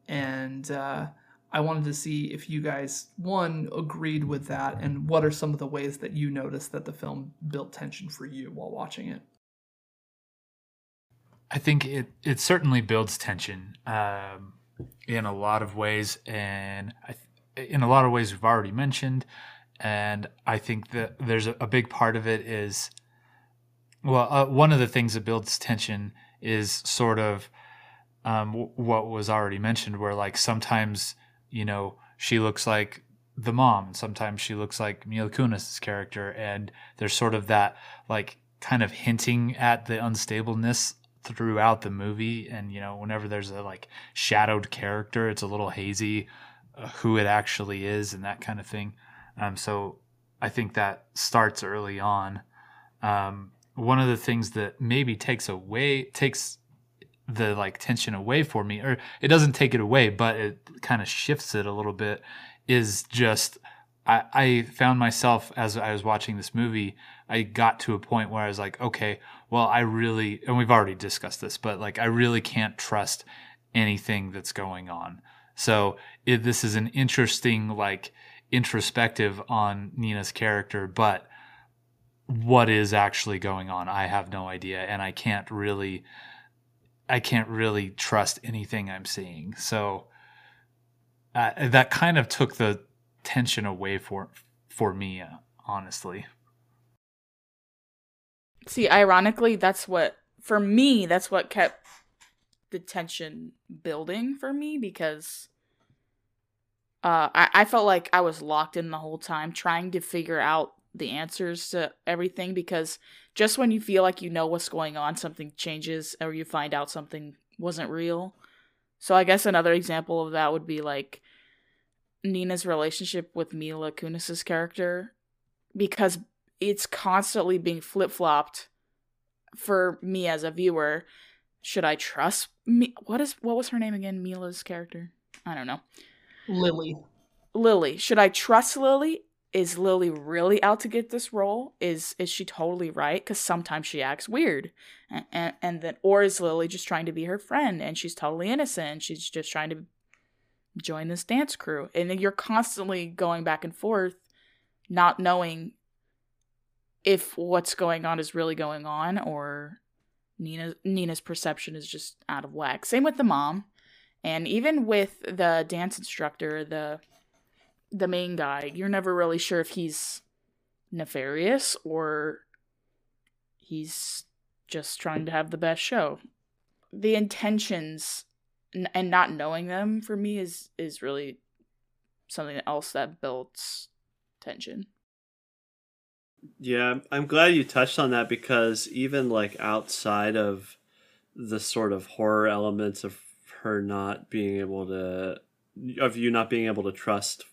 And I wanted to see if you guys, one, agreed with that, and what are some of the ways that you noticed that the film built tension for you while watching it? I think it certainly builds tension in a lot of ways, and in a lot of ways we've already mentioned. And I think that there's a big part of it is... Well, one of the things that builds tension is sort of what was already mentioned, where like sometimes, you know, she looks like the mom, and sometimes she looks like Mila Kunis's character, and there's sort of that like kind of hinting at the unstableness throughout the movie. And, you know, whenever there's a like shadowed character, it's a little hazy who it actually is and that kind of thing. So I think that starts early on. One of the things that maybe takes the like tension away for me, or it doesn't take it away, but it kind of shifts it a little bit, is just I found myself, as I was watching this movie, I got to a point where I was like, okay, well, I really, and we've already discussed this, but like I really can't trust anything that's going on. So this is an interesting like introspective on Nina's character, but what is actually going on? I have no idea, and I can't really trust anything I'm seeing. So that kind of took the tension away for me, honestly. See, ironically, that's what kept the tension building for me, because I felt like I was locked in the whole time trying to figure out the answers to everything, because just when you feel like you know what's going on, something changes or you find out something wasn't real. So I guess another example of that would be like Nina's relationship with Mila Kunis's character, because it's constantly being flip-flopped for me as a viewer. Should I trust me? What was her name again? Mila's character? I don't know. Lily. Should I trust Lily? Is Lily really out to get this role? Is she totally right? Because sometimes she acts weird. And then, or is Lily just trying to be her friend and she's totally innocent and she's just trying to join this dance crew. And you're constantly going back and forth, not knowing if what's going on is really going on or Nina's perception is just out of whack. Same with the mom. And even with the dance instructor, the main guy, you're never really sure if he's nefarious or he's just trying to have the best show. The intentions and not knowing them, for me, is really something else that builds tension. Yeah, I'm glad you touched on that, because even like outside of the sort of horror elements of her not being able to, of you not being able to trust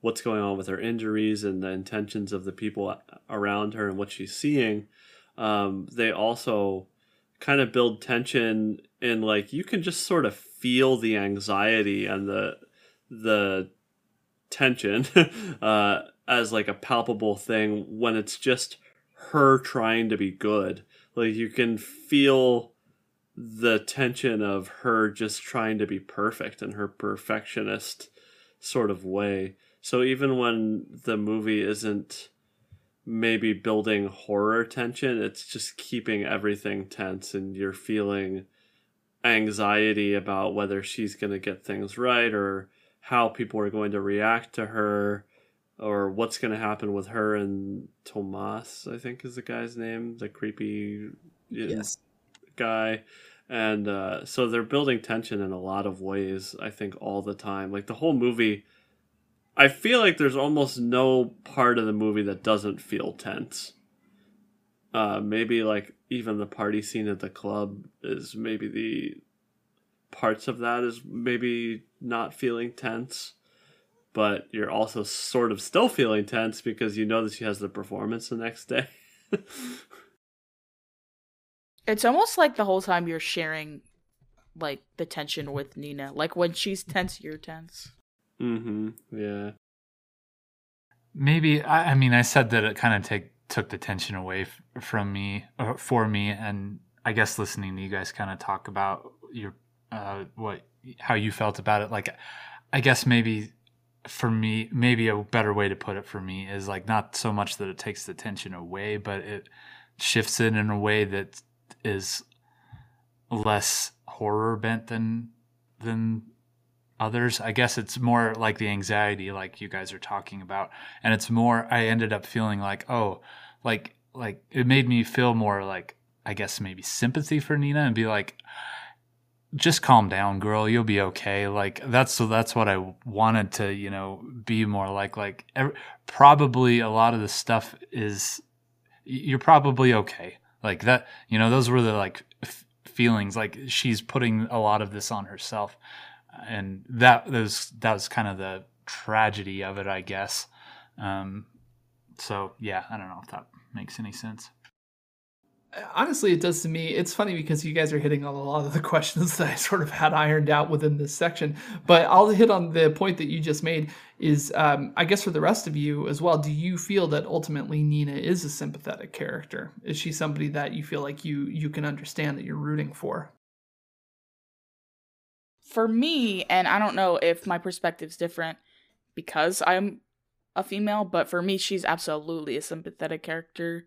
what's going on with her injuries and the intentions of the people around her and what she's seeing, they also kind of build tension, and like you can just sort of feel the anxiety and the tension as like a palpable thing when it's just her trying to be good. Like you can feel the tension of her just trying to be perfect in her perfectionist sort of way. So even when the movie isn't maybe building horror tension, it's just keeping everything tense, and you're feeling anxiety about whether she's going to get things right or how people are going to react to her, or what's going to happen with her and Tomas, I think is the guy's name, the creepy guy. And so they're building tension in a lot of ways, I think, all the time. Like the whole movie, I feel like there's almost no part of the movie that doesn't feel tense. Maybe like even the party scene at the club is maybe the parts of that is maybe not feeling tense, but you're also sort of still feeling tense because you know that she has the performance the next day. It's almost like the whole time you're sharing like the tension with Nina. Like when she's tense, you're tense. Mm-hmm. Yeah. Maybe, I mean, I said that it kind of took the tension away from me, or for me, and I guess listening to you guys kind of talk about your how you felt about it. Like, I guess maybe for me, maybe a better way to put it for me is like not so much that it takes the tension away, but it shifts it in a way that is less horror bent than others. I guess it's more like the anxiety like you guys are talking about, and it's more, I ended up feeling like, oh, like it made me feel more like, I guess maybe sympathy for Nina and be like, just calm down, girl, you'll be okay. Like that's what I wanted to, you know, be more like probably a lot of the stuff is, you're probably okay. Like that, you know, those were the like feelings, like she's putting a lot of this on herself. And that was kind of the tragedy of it, I guess. So, yeah, I don't know if that makes any sense. Honestly, it does to me. It's funny because you guys are hitting on a lot of the questions that I sort of had ironed out within this section. But I'll hit on the point that you just made is, I guess for the rest of you as well, do you feel that ultimately Nina is a sympathetic character? Is she somebody that you feel like you can understand, that you're rooting for? For me, and I don't know if my perspective's different because I'm a female, but for me, she's absolutely a sympathetic character.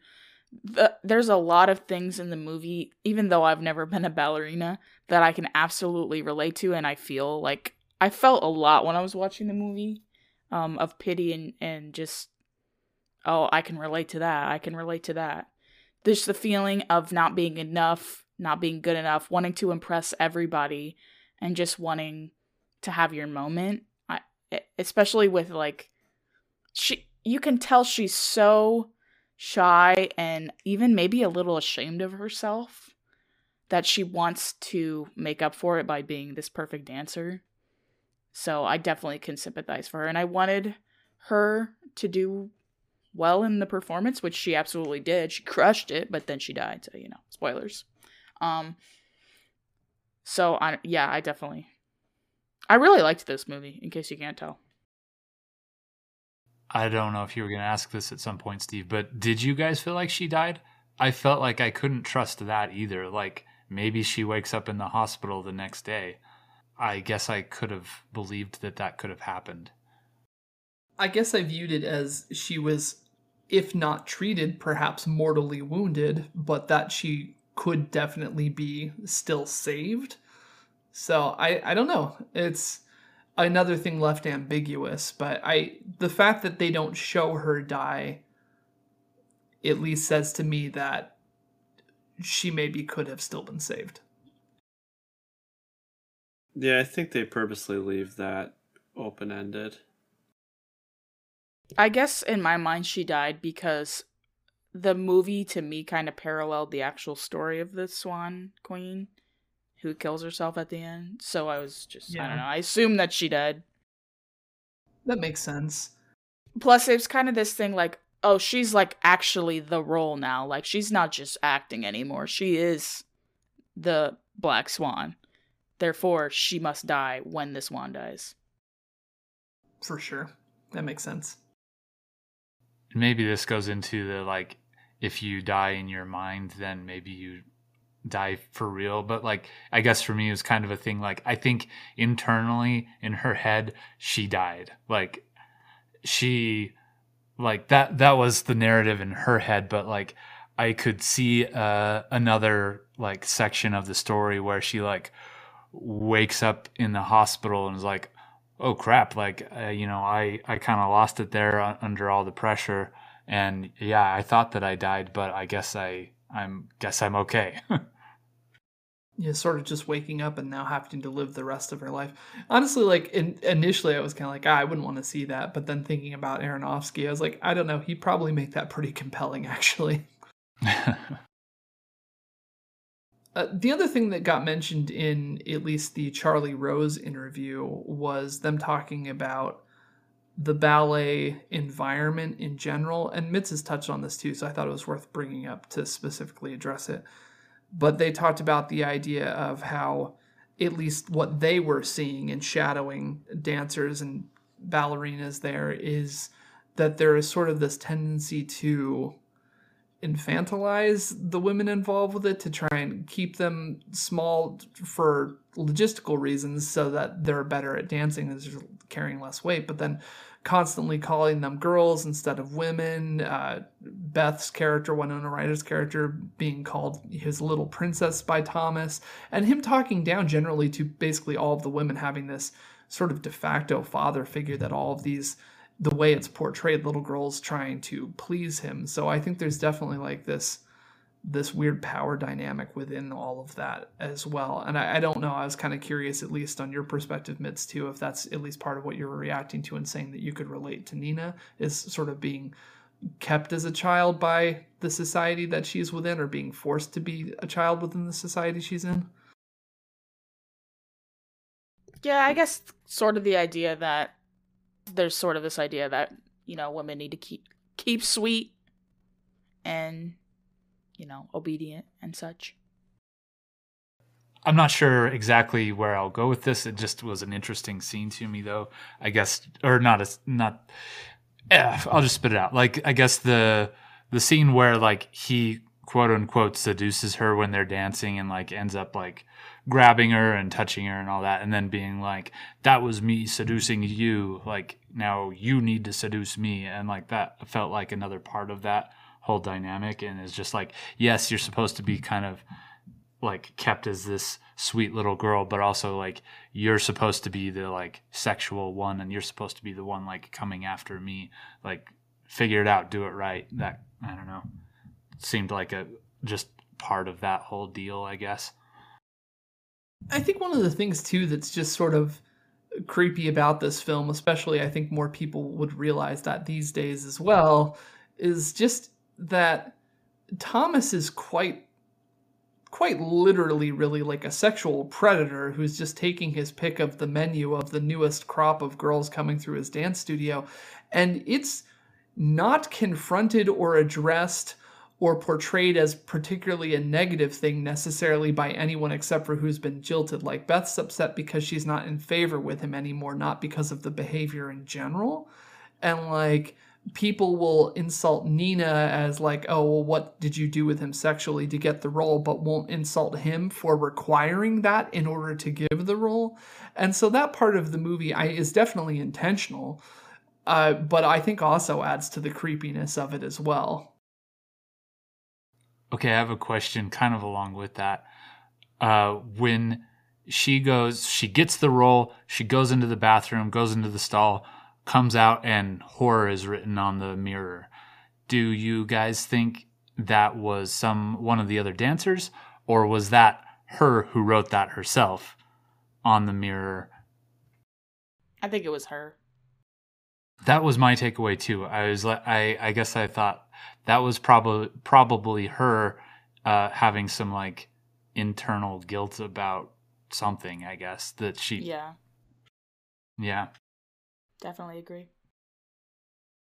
There's a lot of things in the movie, even though I've never been a ballerina, that I can absolutely relate to, and I feel like I felt a lot when I was watching the movie, of pity and just, oh, I can relate to that. I can relate to that. There's the feeling of not being enough, not being good enough, wanting to impress everybody, and just wanting to have your moment. Especially with like, you can tell she's so shy and even maybe a little ashamed of herself that she wants to make up for it by being this perfect dancer. So I definitely can sympathize for her. And I wanted her to do well in the performance, which she absolutely did. She crushed it, but then she died. So, you know, spoilers. So, I really liked this movie, in case you can't tell. I don't know if you were going to ask this at some point, Steve, but did you guys feel like she died? I felt like I couldn't trust that either. Like, maybe she wakes up in the hospital the next day. I guess I could have believed that that could have happened. I guess I viewed it as she was, if not treated, perhaps mortally wounded, but that she could definitely be still saved. So I don't know. It's another thing left ambiguous, but the fact that they don't show her die at least says to me that she maybe could have still been saved. Yeah, I think they purposely leave that open-ended. I guess in my mind she died because the movie to me kind of paralleled the actual story of the Swan Queen who kills herself at the end. So I was just, yeah. I don't know, I assumed that she died. That makes sense. Plus it's kind of this thing like, oh, she's like actually the role now. Like she's not just acting anymore. She is the Black Swan. Therefore, she must die when the Swan dies. For sure. That makes sense. Maybe this goes into the, like, if you die in your mind, then maybe you die for real. But, like, I guess for me, it was kind of a thing, like, I think internally in her head, she died. Like, she, like, that was the narrative in her head. But, like, I could see another, like, section of the story where she, like, wakes up in the hospital and is like, oh crap, like, I kind of lost it there under all the pressure. And yeah, I thought that I died, but I guess I'm okay. Yeah, sort of just waking up and now having to live the rest of her life. Honestly, like, initially I was kind of like, I wouldn't want to see that. But then thinking about Aronofsky, I was like, I don't know, he'd probably make that pretty compelling, actually. The other thing that got mentioned in at least the Charlie Rose interview was them talking about the ballet environment in general. And Mitz has touched on this too, so I thought it was worth bringing up to specifically address it. But they talked about the idea of how at least what they were seeing and shadowing dancers and ballerinas there is that there is sort of this tendency to infantilize the women involved with it to try and keep them small for logistical reasons so that they're better at dancing and just carrying less weight, but then constantly calling them girls instead of women. Beth's character, Winona Ryder's character, being called his little princess by Thomas, and him talking down generally to basically all of the women, having this sort of de facto father figure that all of these, the way it's portrayed, little girls trying to please him. So I think there's definitely like this weird power dynamic within all of that as well. And I don't know, I was kind of curious, at least on your perspective, Mitz, too, if that's at least part of what you're reacting to and saying that you could relate to Nina, is sort of being kept as a child by the society that she's within, or being forced to be a child within the society she's in. Yeah, I guess sort of the idea that there's sort of this idea that, you know, women need to keep sweet and, you know, obedient and such. I'm not sure exactly where I'll go with this. It just was an interesting scene to me, though, I guess, or not. I'll just spit it out. Like, I guess the scene where, like, he quote unquote seduces her when they're dancing and, like, ends up, like, grabbing her and touching her and all that, and then being like, that was me seducing you, like, now you need to seduce me, and, like, that felt like another part of that whole dynamic. And it's just like, yes, you're supposed to be kind of, like, kept as this sweet little girl, but also, like, you're supposed to be the, like, sexual one, and you're supposed to be the one, like, coming after me, like, figure it out, do it right. That, I don't know, seemed like a just part of that whole deal, I guess. I think one of the things, too, that's just sort of creepy about this film, especially I think more people would realize that these days as well, is just that Thomas is quite literally really like a sexual predator who's just taking his pick of the menu of the newest crop of girls coming through his dance studio. And it's not confronted or addressed or portrayed as particularly a negative thing necessarily by anyone except for who's been jilted. Like, Beth's upset because she's not in favor with him anymore, not because of the behavior in general. And, like, people will insult Nina as like, oh, well, what did you do with him sexually to get the role, but won't insult him for requiring that in order to give the role. And so that part of the movie is definitely intentional, but I think also adds to the creepiness of it as well. Okay, I have a question kind of along with that. When she gets the role, she goes into the bathroom, goes into the stall, comes out, and horror is written on the mirror. Do you guys think that was one of the other dancers, or was that her who wrote that herself on the mirror? I think it was her. That was my takeaway too. I was like, I guess I thought that was probably her having some like internal guilt about something, I guess, that she... Yeah. Definitely agree.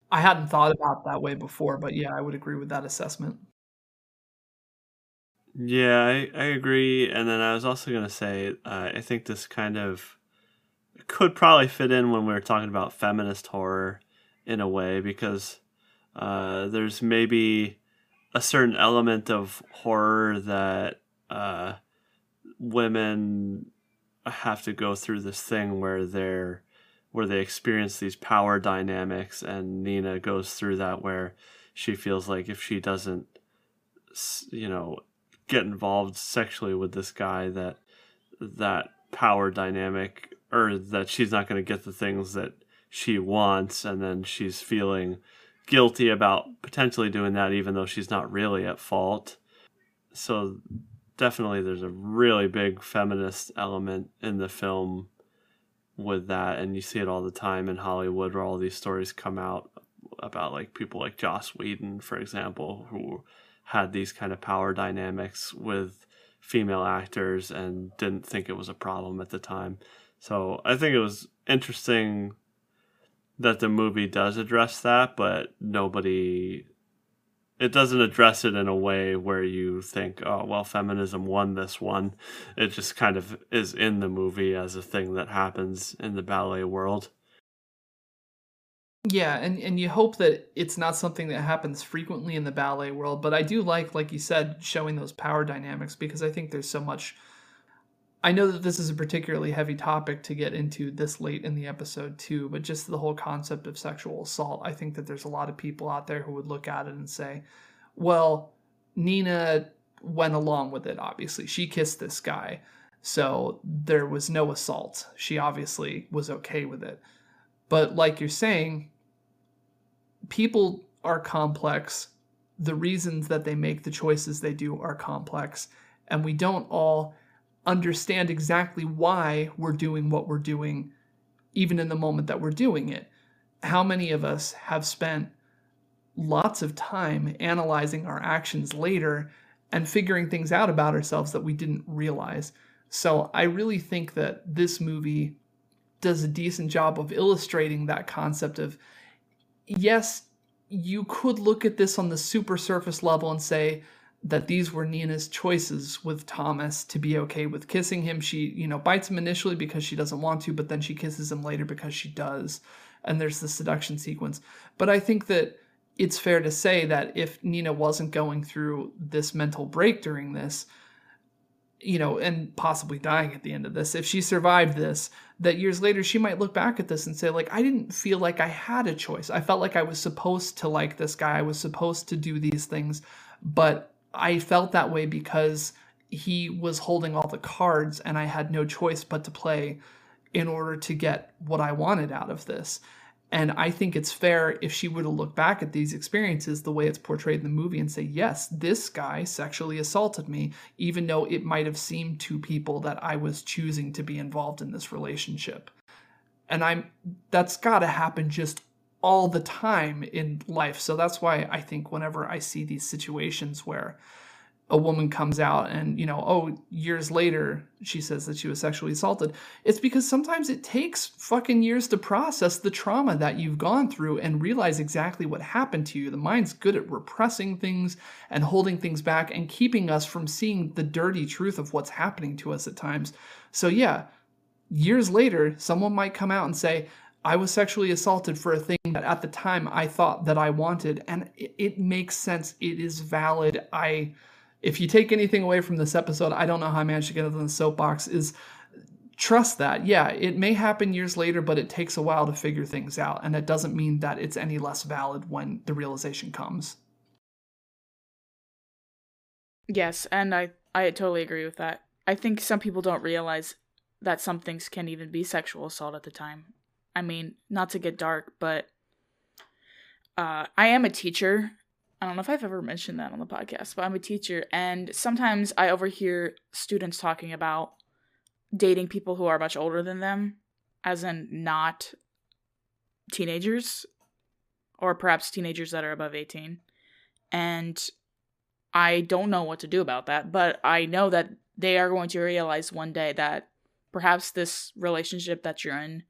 I hadn't thought about it that way before, but yeah, I would agree with that assessment. Yeah, I agree. And then I was also going to say, I think this kind of could probably fit in when we were talking about feminist horror in a way, because there's maybe a certain element of horror that women have to go through this thing where they experience these power dynamics, and Nina goes through that where she feels like if she doesn't, get involved sexually with this guy, that power dynamic, or that she's not going to get the things that she wants. And then she's feeling guilty about potentially doing that, even though she's not really at fault. So definitely there's a really big feminist element in the film with that, and you see it all the time in Hollywood where all these stories come out about like people like Joss Whedon, for example, who had these kind of power dynamics with female actors and didn't think it was a problem at the time. So I think it was interesting that the movie does address that, but it doesn't address it in a way where you think, oh, well, feminism won this one. It just kind of is in the movie as a thing that happens in the ballet world. Yeah, and you hope that it's not something that happens frequently in the ballet world. But I do like you said, showing those power dynamics, because I think there's so much... I know that this is a particularly heavy topic to get into this late in the episode too, but just the whole concept of sexual assault. I think that there's a lot of people out there who would look at it and say, well, Nina went along with it, obviously. She kissed this guy, so there was no assault. She obviously was okay with it. But like you're saying, people are complex. The reasons that they make the choices they do are complex, and we don't all understand exactly why we're doing what we're doing, even in the moment that we're doing it. How many of us have spent lots of time analyzing our actions later and figuring things out about ourselves that we didn't realize? So I really think that this movie does a decent job of illustrating that concept of, yes, you could look at this on the super surface level and say that these were Nina's choices with Thomas to be okay with kissing him. She, bites him initially because she doesn't want to, but then she kisses him later because she does. And there's the seduction sequence. But I think that it's fair to say that if Nina wasn't going through this mental break during this, and possibly dying at the end of this, if she survived this, that years later she might look back at this and say, like, I didn't feel like I had a choice. I felt like I was supposed to like this guy. I was supposed to do these things, but I felt that way because he was holding all the cards and I had no choice but to play in order to get what I wanted out of this. And I think it's fair if she were to look back at these experiences the way it's portrayed in the movie and say, yes, this guy sexually assaulted me, even though it might have seemed to people that I was choosing to be involved in this relationship. And that's got to happen just all the time in life. So that's why I think whenever I see these situations where a woman comes out and, years later she says that she was sexually assaulted, it's because sometimes it takes fucking years to process the trauma that you've gone through and realize exactly what happened to you. The mind's good at repressing things and holding things back and keeping us from seeing the dirty truth of what's happening to us at times. So yeah, years later, someone might come out and say, I was sexually assaulted for a thing that at the time I thought that I wanted, and it makes sense. It is valid. If you take anything away from this episode, I don't know how I managed to get it on the soapbox, is trust that. Yeah, it may happen years later, but it takes a while to figure things out, and that doesn't mean that it's any less valid when the realization comes. Yes, and I totally agree with that. I think some people don't realize that some things can even be sexual assault at the time. I mean, not to get dark, but I am a teacher. I don't know if I've ever mentioned that on the podcast, but I'm a teacher. And sometimes I overhear students talking about dating people who are much older than them, as in not teenagers, or perhaps teenagers that are above 18. And I don't know what to do about that, but I know that they are going to realize one day that perhaps this relationship that you're in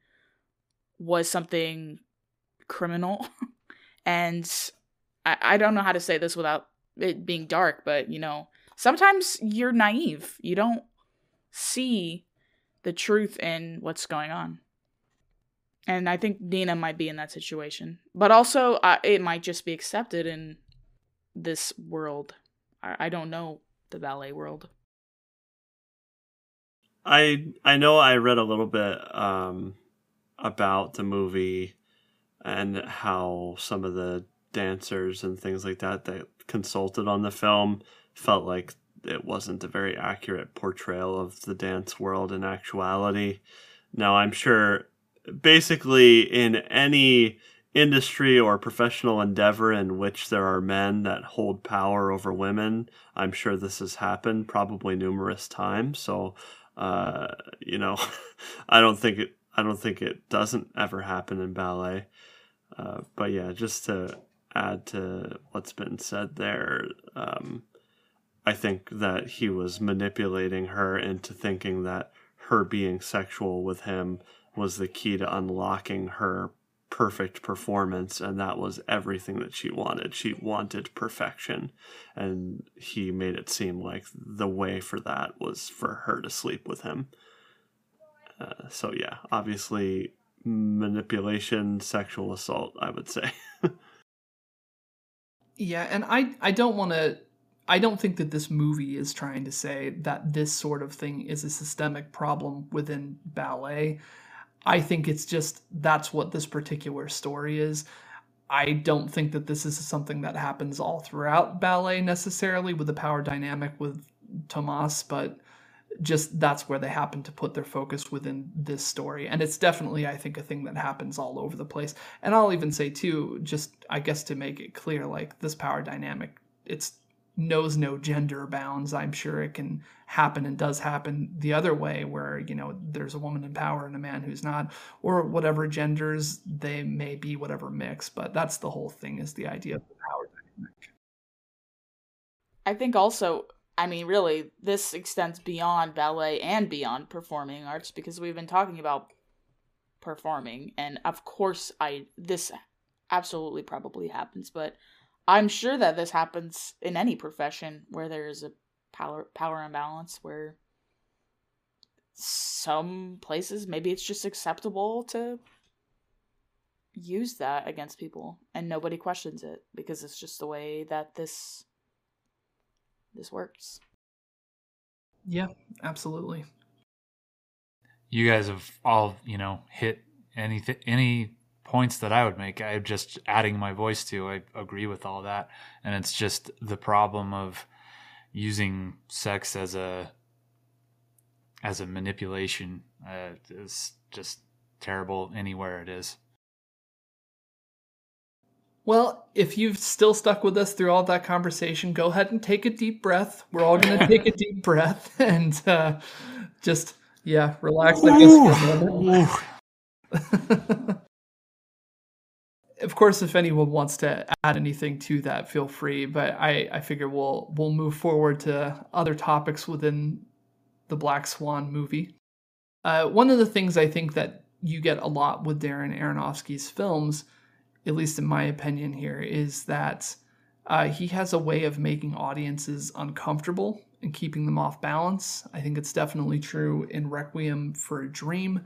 was something criminal. And I don't know how to say this without it being dark, but, you know, sometimes you're naive. You don't see the truth in what's going on. And I think Nina might be in that situation. But also, it might just be accepted in this world. I don't know the ballet world. I know I read a little bit about the movie and how some of the dancers and things like that consulted on the film felt like it wasn't a very accurate portrayal of the dance world in actuality. Now, I'm sure basically in any industry or professional endeavor in which there are men that hold power over women, I'm sure this has happened probably numerous times. So, you know, I don't think it doesn't ever happen in ballet. But yeah, just to add to what's been said there, I think that he was manipulating her into thinking that her being sexual with him was the key to unlocking her perfect performance, and that was everything that she wanted. She wanted perfection, and he made it seem like the way for that was for her to sleep with him. So yeah, obviously manipulation, sexual assault, I would say. Yeah, and I don't think that this movie is trying to say that this sort of thing is a systemic problem within ballet. I think it's just that's what this particular story is. I don't think that this is something that happens all throughout ballet necessarily with the power dynamic with Tomas, but just that's where they happen to put their focus within this story. And it's definitely, I think, a thing that happens all over the place. And I'll even say, too, just I guess to make it clear, like this power dynamic, it's knows no gender bounds. I'm sure it can happen and does happen the other way where, you know, there's a woman in power and a man who's not, or whatever genders they may be, whatever mix. But that's the whole thing, is the idea of the power dynamic. I think also, I mean, really, this extends beyond ballet and beyond performing arts, because we've been talking about performing, and of course this absolutely probably happens, but I'm sure that this happens in any profession where there is a power imbalance, where some places, maybe it's just acceptable to use that against people and nobody questions it because it's just the way that this works. Yeah, absolutely. You guys have all, you know, hit any points that I would make. I'm just adding my voice to. I agree with all that. And it's just the problem of using sex as a manipulation is just terrible anywhere it is. Well, if you've still stuck with us through all that conversation, go ahead and take a deep breath. We're all going to take a deep breath and just, yeah, relax. Ooh, I guess for a moment. Of course, if anyone wants to add anything to that, feel free. But I figure we'll move forward to other topics within the Black Swan movie. One of the things I think that you get a lot with Darren Aronofsky's films, at least in my opinion here, is that he has a way of making audiences uncomfortable and keeping them off balance. I think it's definitely true in Requiem for a Dream.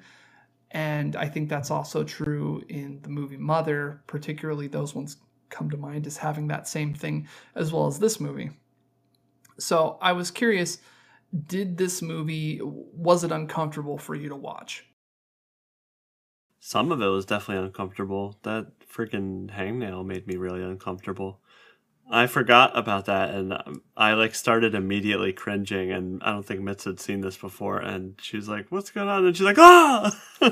And I think that's also true in the movie Mother, particularly those ones come to mind as having that same thing, as well as this movie. So I was curious, did this movie, was it uncomfortable for you to watch? Some of it was definitely uncomfortable. That freaking hangnail made me really uncomfortable. I forgot about that, and I started immediately cringing, and I don't think Mitz had seen this before, and she's like, what's going on? And she's like, ah! I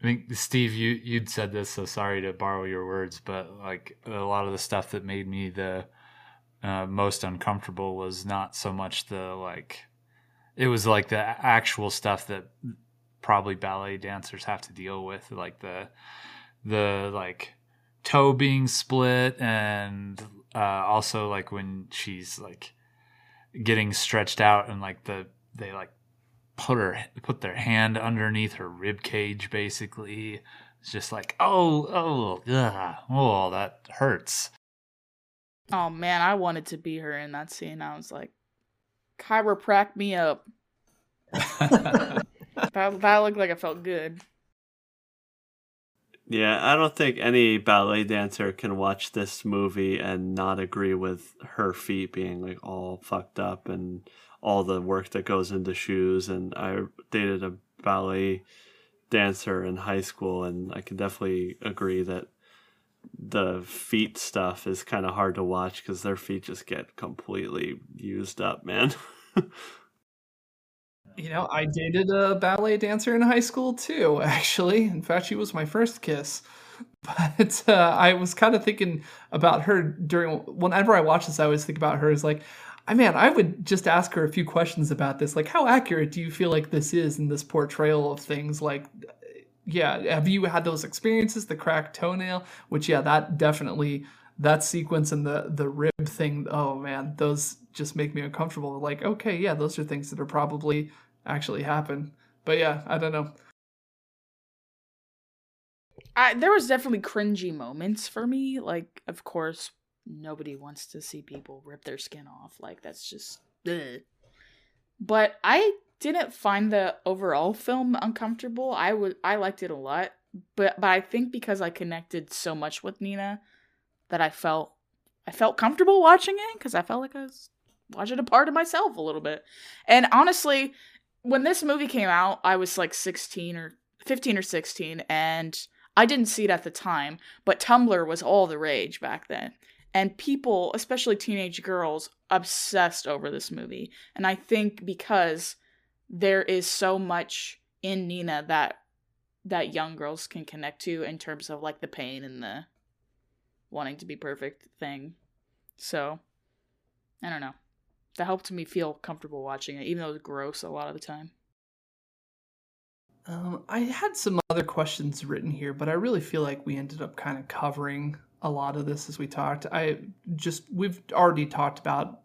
think, Steve, you'd said this, so sorry to borrow your words, but a lot of the stuff that made me the most uncomfortable was not so much the it was the actual stuff that probably ballet dancers have to deal with, the toe being split, and also when she's getting stretched out, and they put their hand underneath her rib cage. Basically, it's just oh, that hurts. Oh man, I wanted to be her in that scene. I was like, chiropract me up. that looked like I felt good. Yeah, I don't think any ballet dancer can watch this movie and not agree with her feet being all fucked up and all the work that goes into shoes. And I dated a ballet dancer in high school, and I can definitely agree that the feet stuff is kind of hard to watch because their feet just get completely used up, man. I dated a ballet dancer in high school too, actually. In fact, she was my first kiss. But I was kind of thinking about her whenever I watch this, I always think about her as I would just ask her a few questions about this. How accurate do you feel this is in this portrayal of things? Yeah, have you had those experiences? The cracked toenail, which, yeah, that definitely, that sequence and the rib thing, oh man, those just make me uncomfortable. Okay, yeah, those are things that are probably actually happen. But yeah, I don't know. There was definitely cringy moments for me. Of course, nobody wants to see people rip their skin off. That's just, ugh. But I didn't find the overall film uncomfortable. I liked it a lot, but I think because I connected so much with Nina that I felt comfortable watching it, because I felt I was watching a part of myself a little bit. And honestly, when this movie came out, I was 15 or 16, and I didn't see it at the time, but Tumblr was all the rage back then. And people, especially teenage girls, obsessed over this movie. And I think because there is so much in Nina that young girls can connect to in terms of the pain and the wanting to be perfect thing. So, I don't know. That helped me feel comfortable watching it, even though it was gross a lot of the time. I had some other questions written here, but I really feel we ended up kind of covering a lot of this as we talked. We've already talked about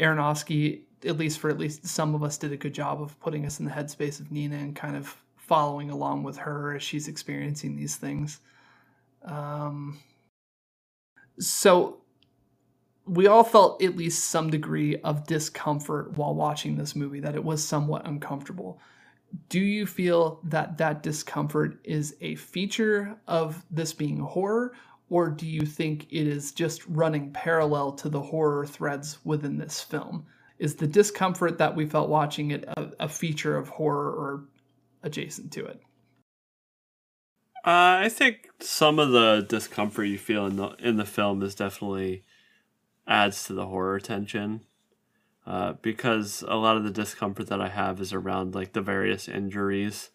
Aronofsky. At least some of us did a good job of putting us in the headspace of Nina and kind of following along with her as she's experiencing these things. So we all felt at least some degree of discomfort while watching this movie, that it was somewhat uncomfortable. Do you feel that discomfort is a feature of this being horror, or do you think it is just running parallel to the horror threads within this film? Is the discomfort that we felt watching it a feature of horror or adjacent to it? I think some of the discomfort you feel in the film is definitely adds to the horror tension, because a lot of the discomfort that I have is around the various injuries,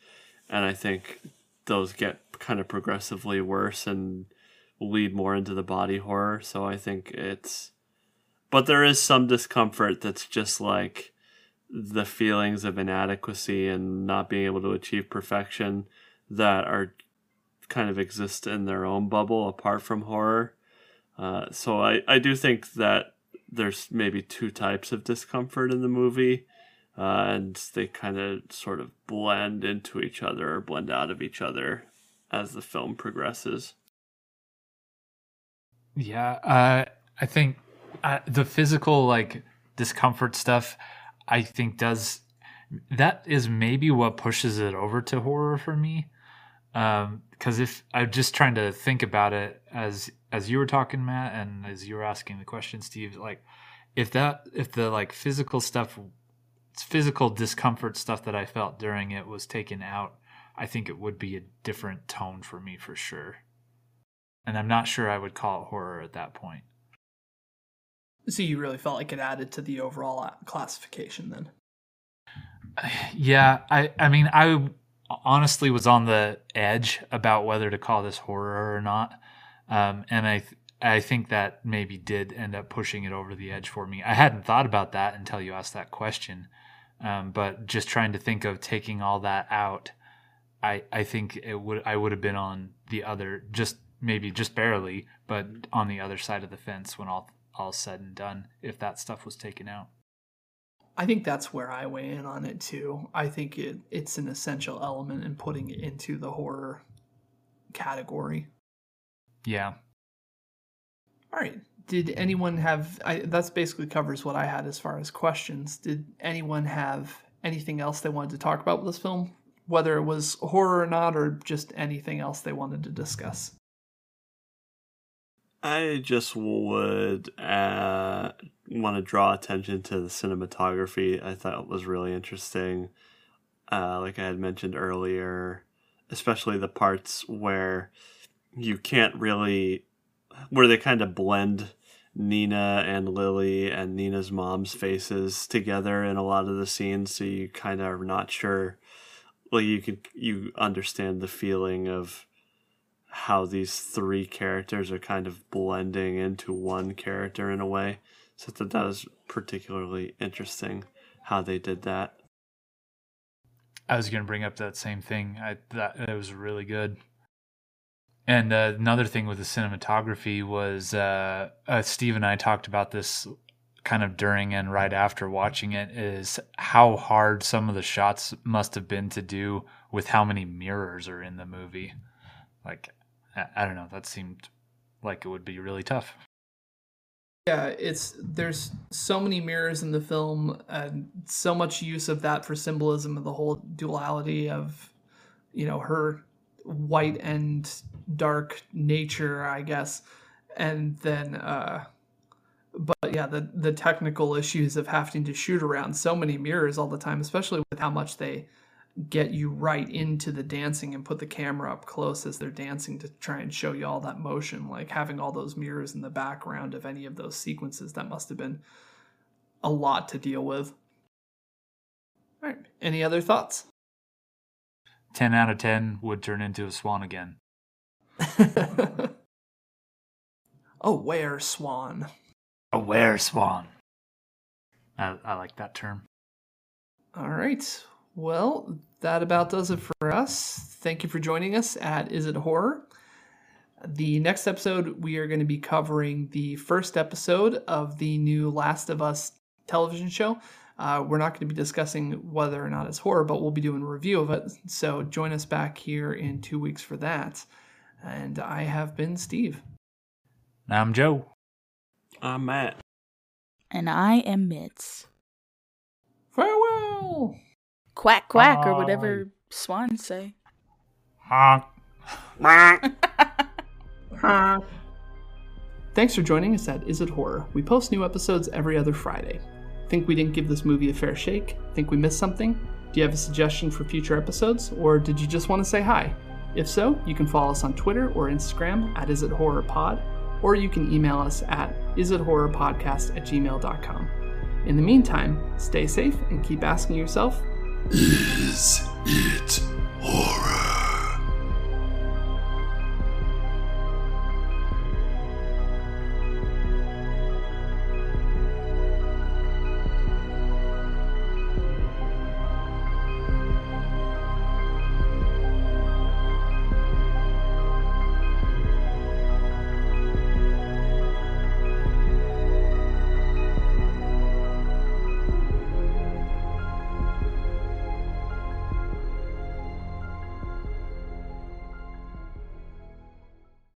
and I think those get kind of progressively worse and lead more into the body horror. So I think it's. But there is some discomfort that's just the feelings of inadequacy and not being able to achieve perfection that are kind of exist in their own bubble apart from horror. So I do think that there's maybe two types of discomfort in the movie, and they kind of sort of blend into each other or blend out of each other as the film progresses. Yeah, I think the physical discomfort stuff, I think does that is maybe what pushes it over to horror for me. Because if I'm just trying to think about it as you were talking, Matt, and as you were asking the question, Steve, like if the physical stuff, physical discomfort stuff that I felt during it was taken out, I think it would be a different tone for me for sure. And I'm not sure I would call it horror at that point. So you really felt like it added to the overall classification then? Yeah, I mean, I honestly was on the edge about whether to call this horror or not. And I think that maybe did end up pushing it over the edge for me. I hadn't thought about that until you asked that question. But just trying to think of taking all that out, I think I would have been on the other, just maybe just barely, but on the other side of the fence when all said and done, if that stuff was taken out. I think that's where I weigh in on it too. I think it's an essential element in putting it into the horror category. Yeah. All right. Did anyone have... that's basically covers what I had as far as questions. Did anyone have anything else they wanted to talk about with this film? Whether it was horror or not, or just anything else they wanted to discuss? I just would want to draw attention to the cinematography. I thought it was really interesting. Like I had mentioned earlier, especially the parts where you can't really, where they kind of blend Nina and Lily and Nina's mom's faces together in a lot of the scenes. So you kind of are not sure, like you understand the feeling of how these three characters are kind of blending into one character in a way. So I thought that was particularly interesting how they did that. I was going to bring up that same thing. I thought it was really good. And another thing with the cinematography was Steve and I talked about this kind of during and right after watching it, is how hard some of the shots must have been to do with how many mirrors are in the movie. Like, I don't know. That seemed like it would be really tough. Yeah, there's so many mirrors in the film, and so much use of that for symbolism of the whole duality of, you know, her white and dark nature, I guess. And then, but yeah, the technical issues of having to shoot around so many mirrors all the time, especially with how much they get you right into the dancing and put the camera up close as they're dancing to try and show you all that motion, like having all those mirrors in the background of any of those sequences, that must have been a lot to deal with. All right. Any other thoughts? 10 out of 10 would turn into a swan again. Aware swan. Aware swan. I like that term. All right. Well, that about does it for us. Thank you for joining us at Is It Horror? The next episode, we are going to be covering the first episode of the new Last of Us television show. We're not going to be discussing whether or not it's horror, but we'll be doing a review of it. So join us back here in 2 weeks for that. And I have been Steve. I'm Joe. I'm Matt. And I am Mitz. Farewell! Quack, quack, or whatever swans say. Honk. Thanks for joining us at Is It Horror? We post new episodes every other Friday. Think we didn't give this movie a fair shake? Think we missed something? Do you have a suggestion for future episodes? Or did you just want to say hi? If so, you can follow us on Twitter or Instagram at IsItHorrorPod, or you can email us at isithorrorpodcast@gmail.com. In the meantime, stay safe and keep asking yourself, is it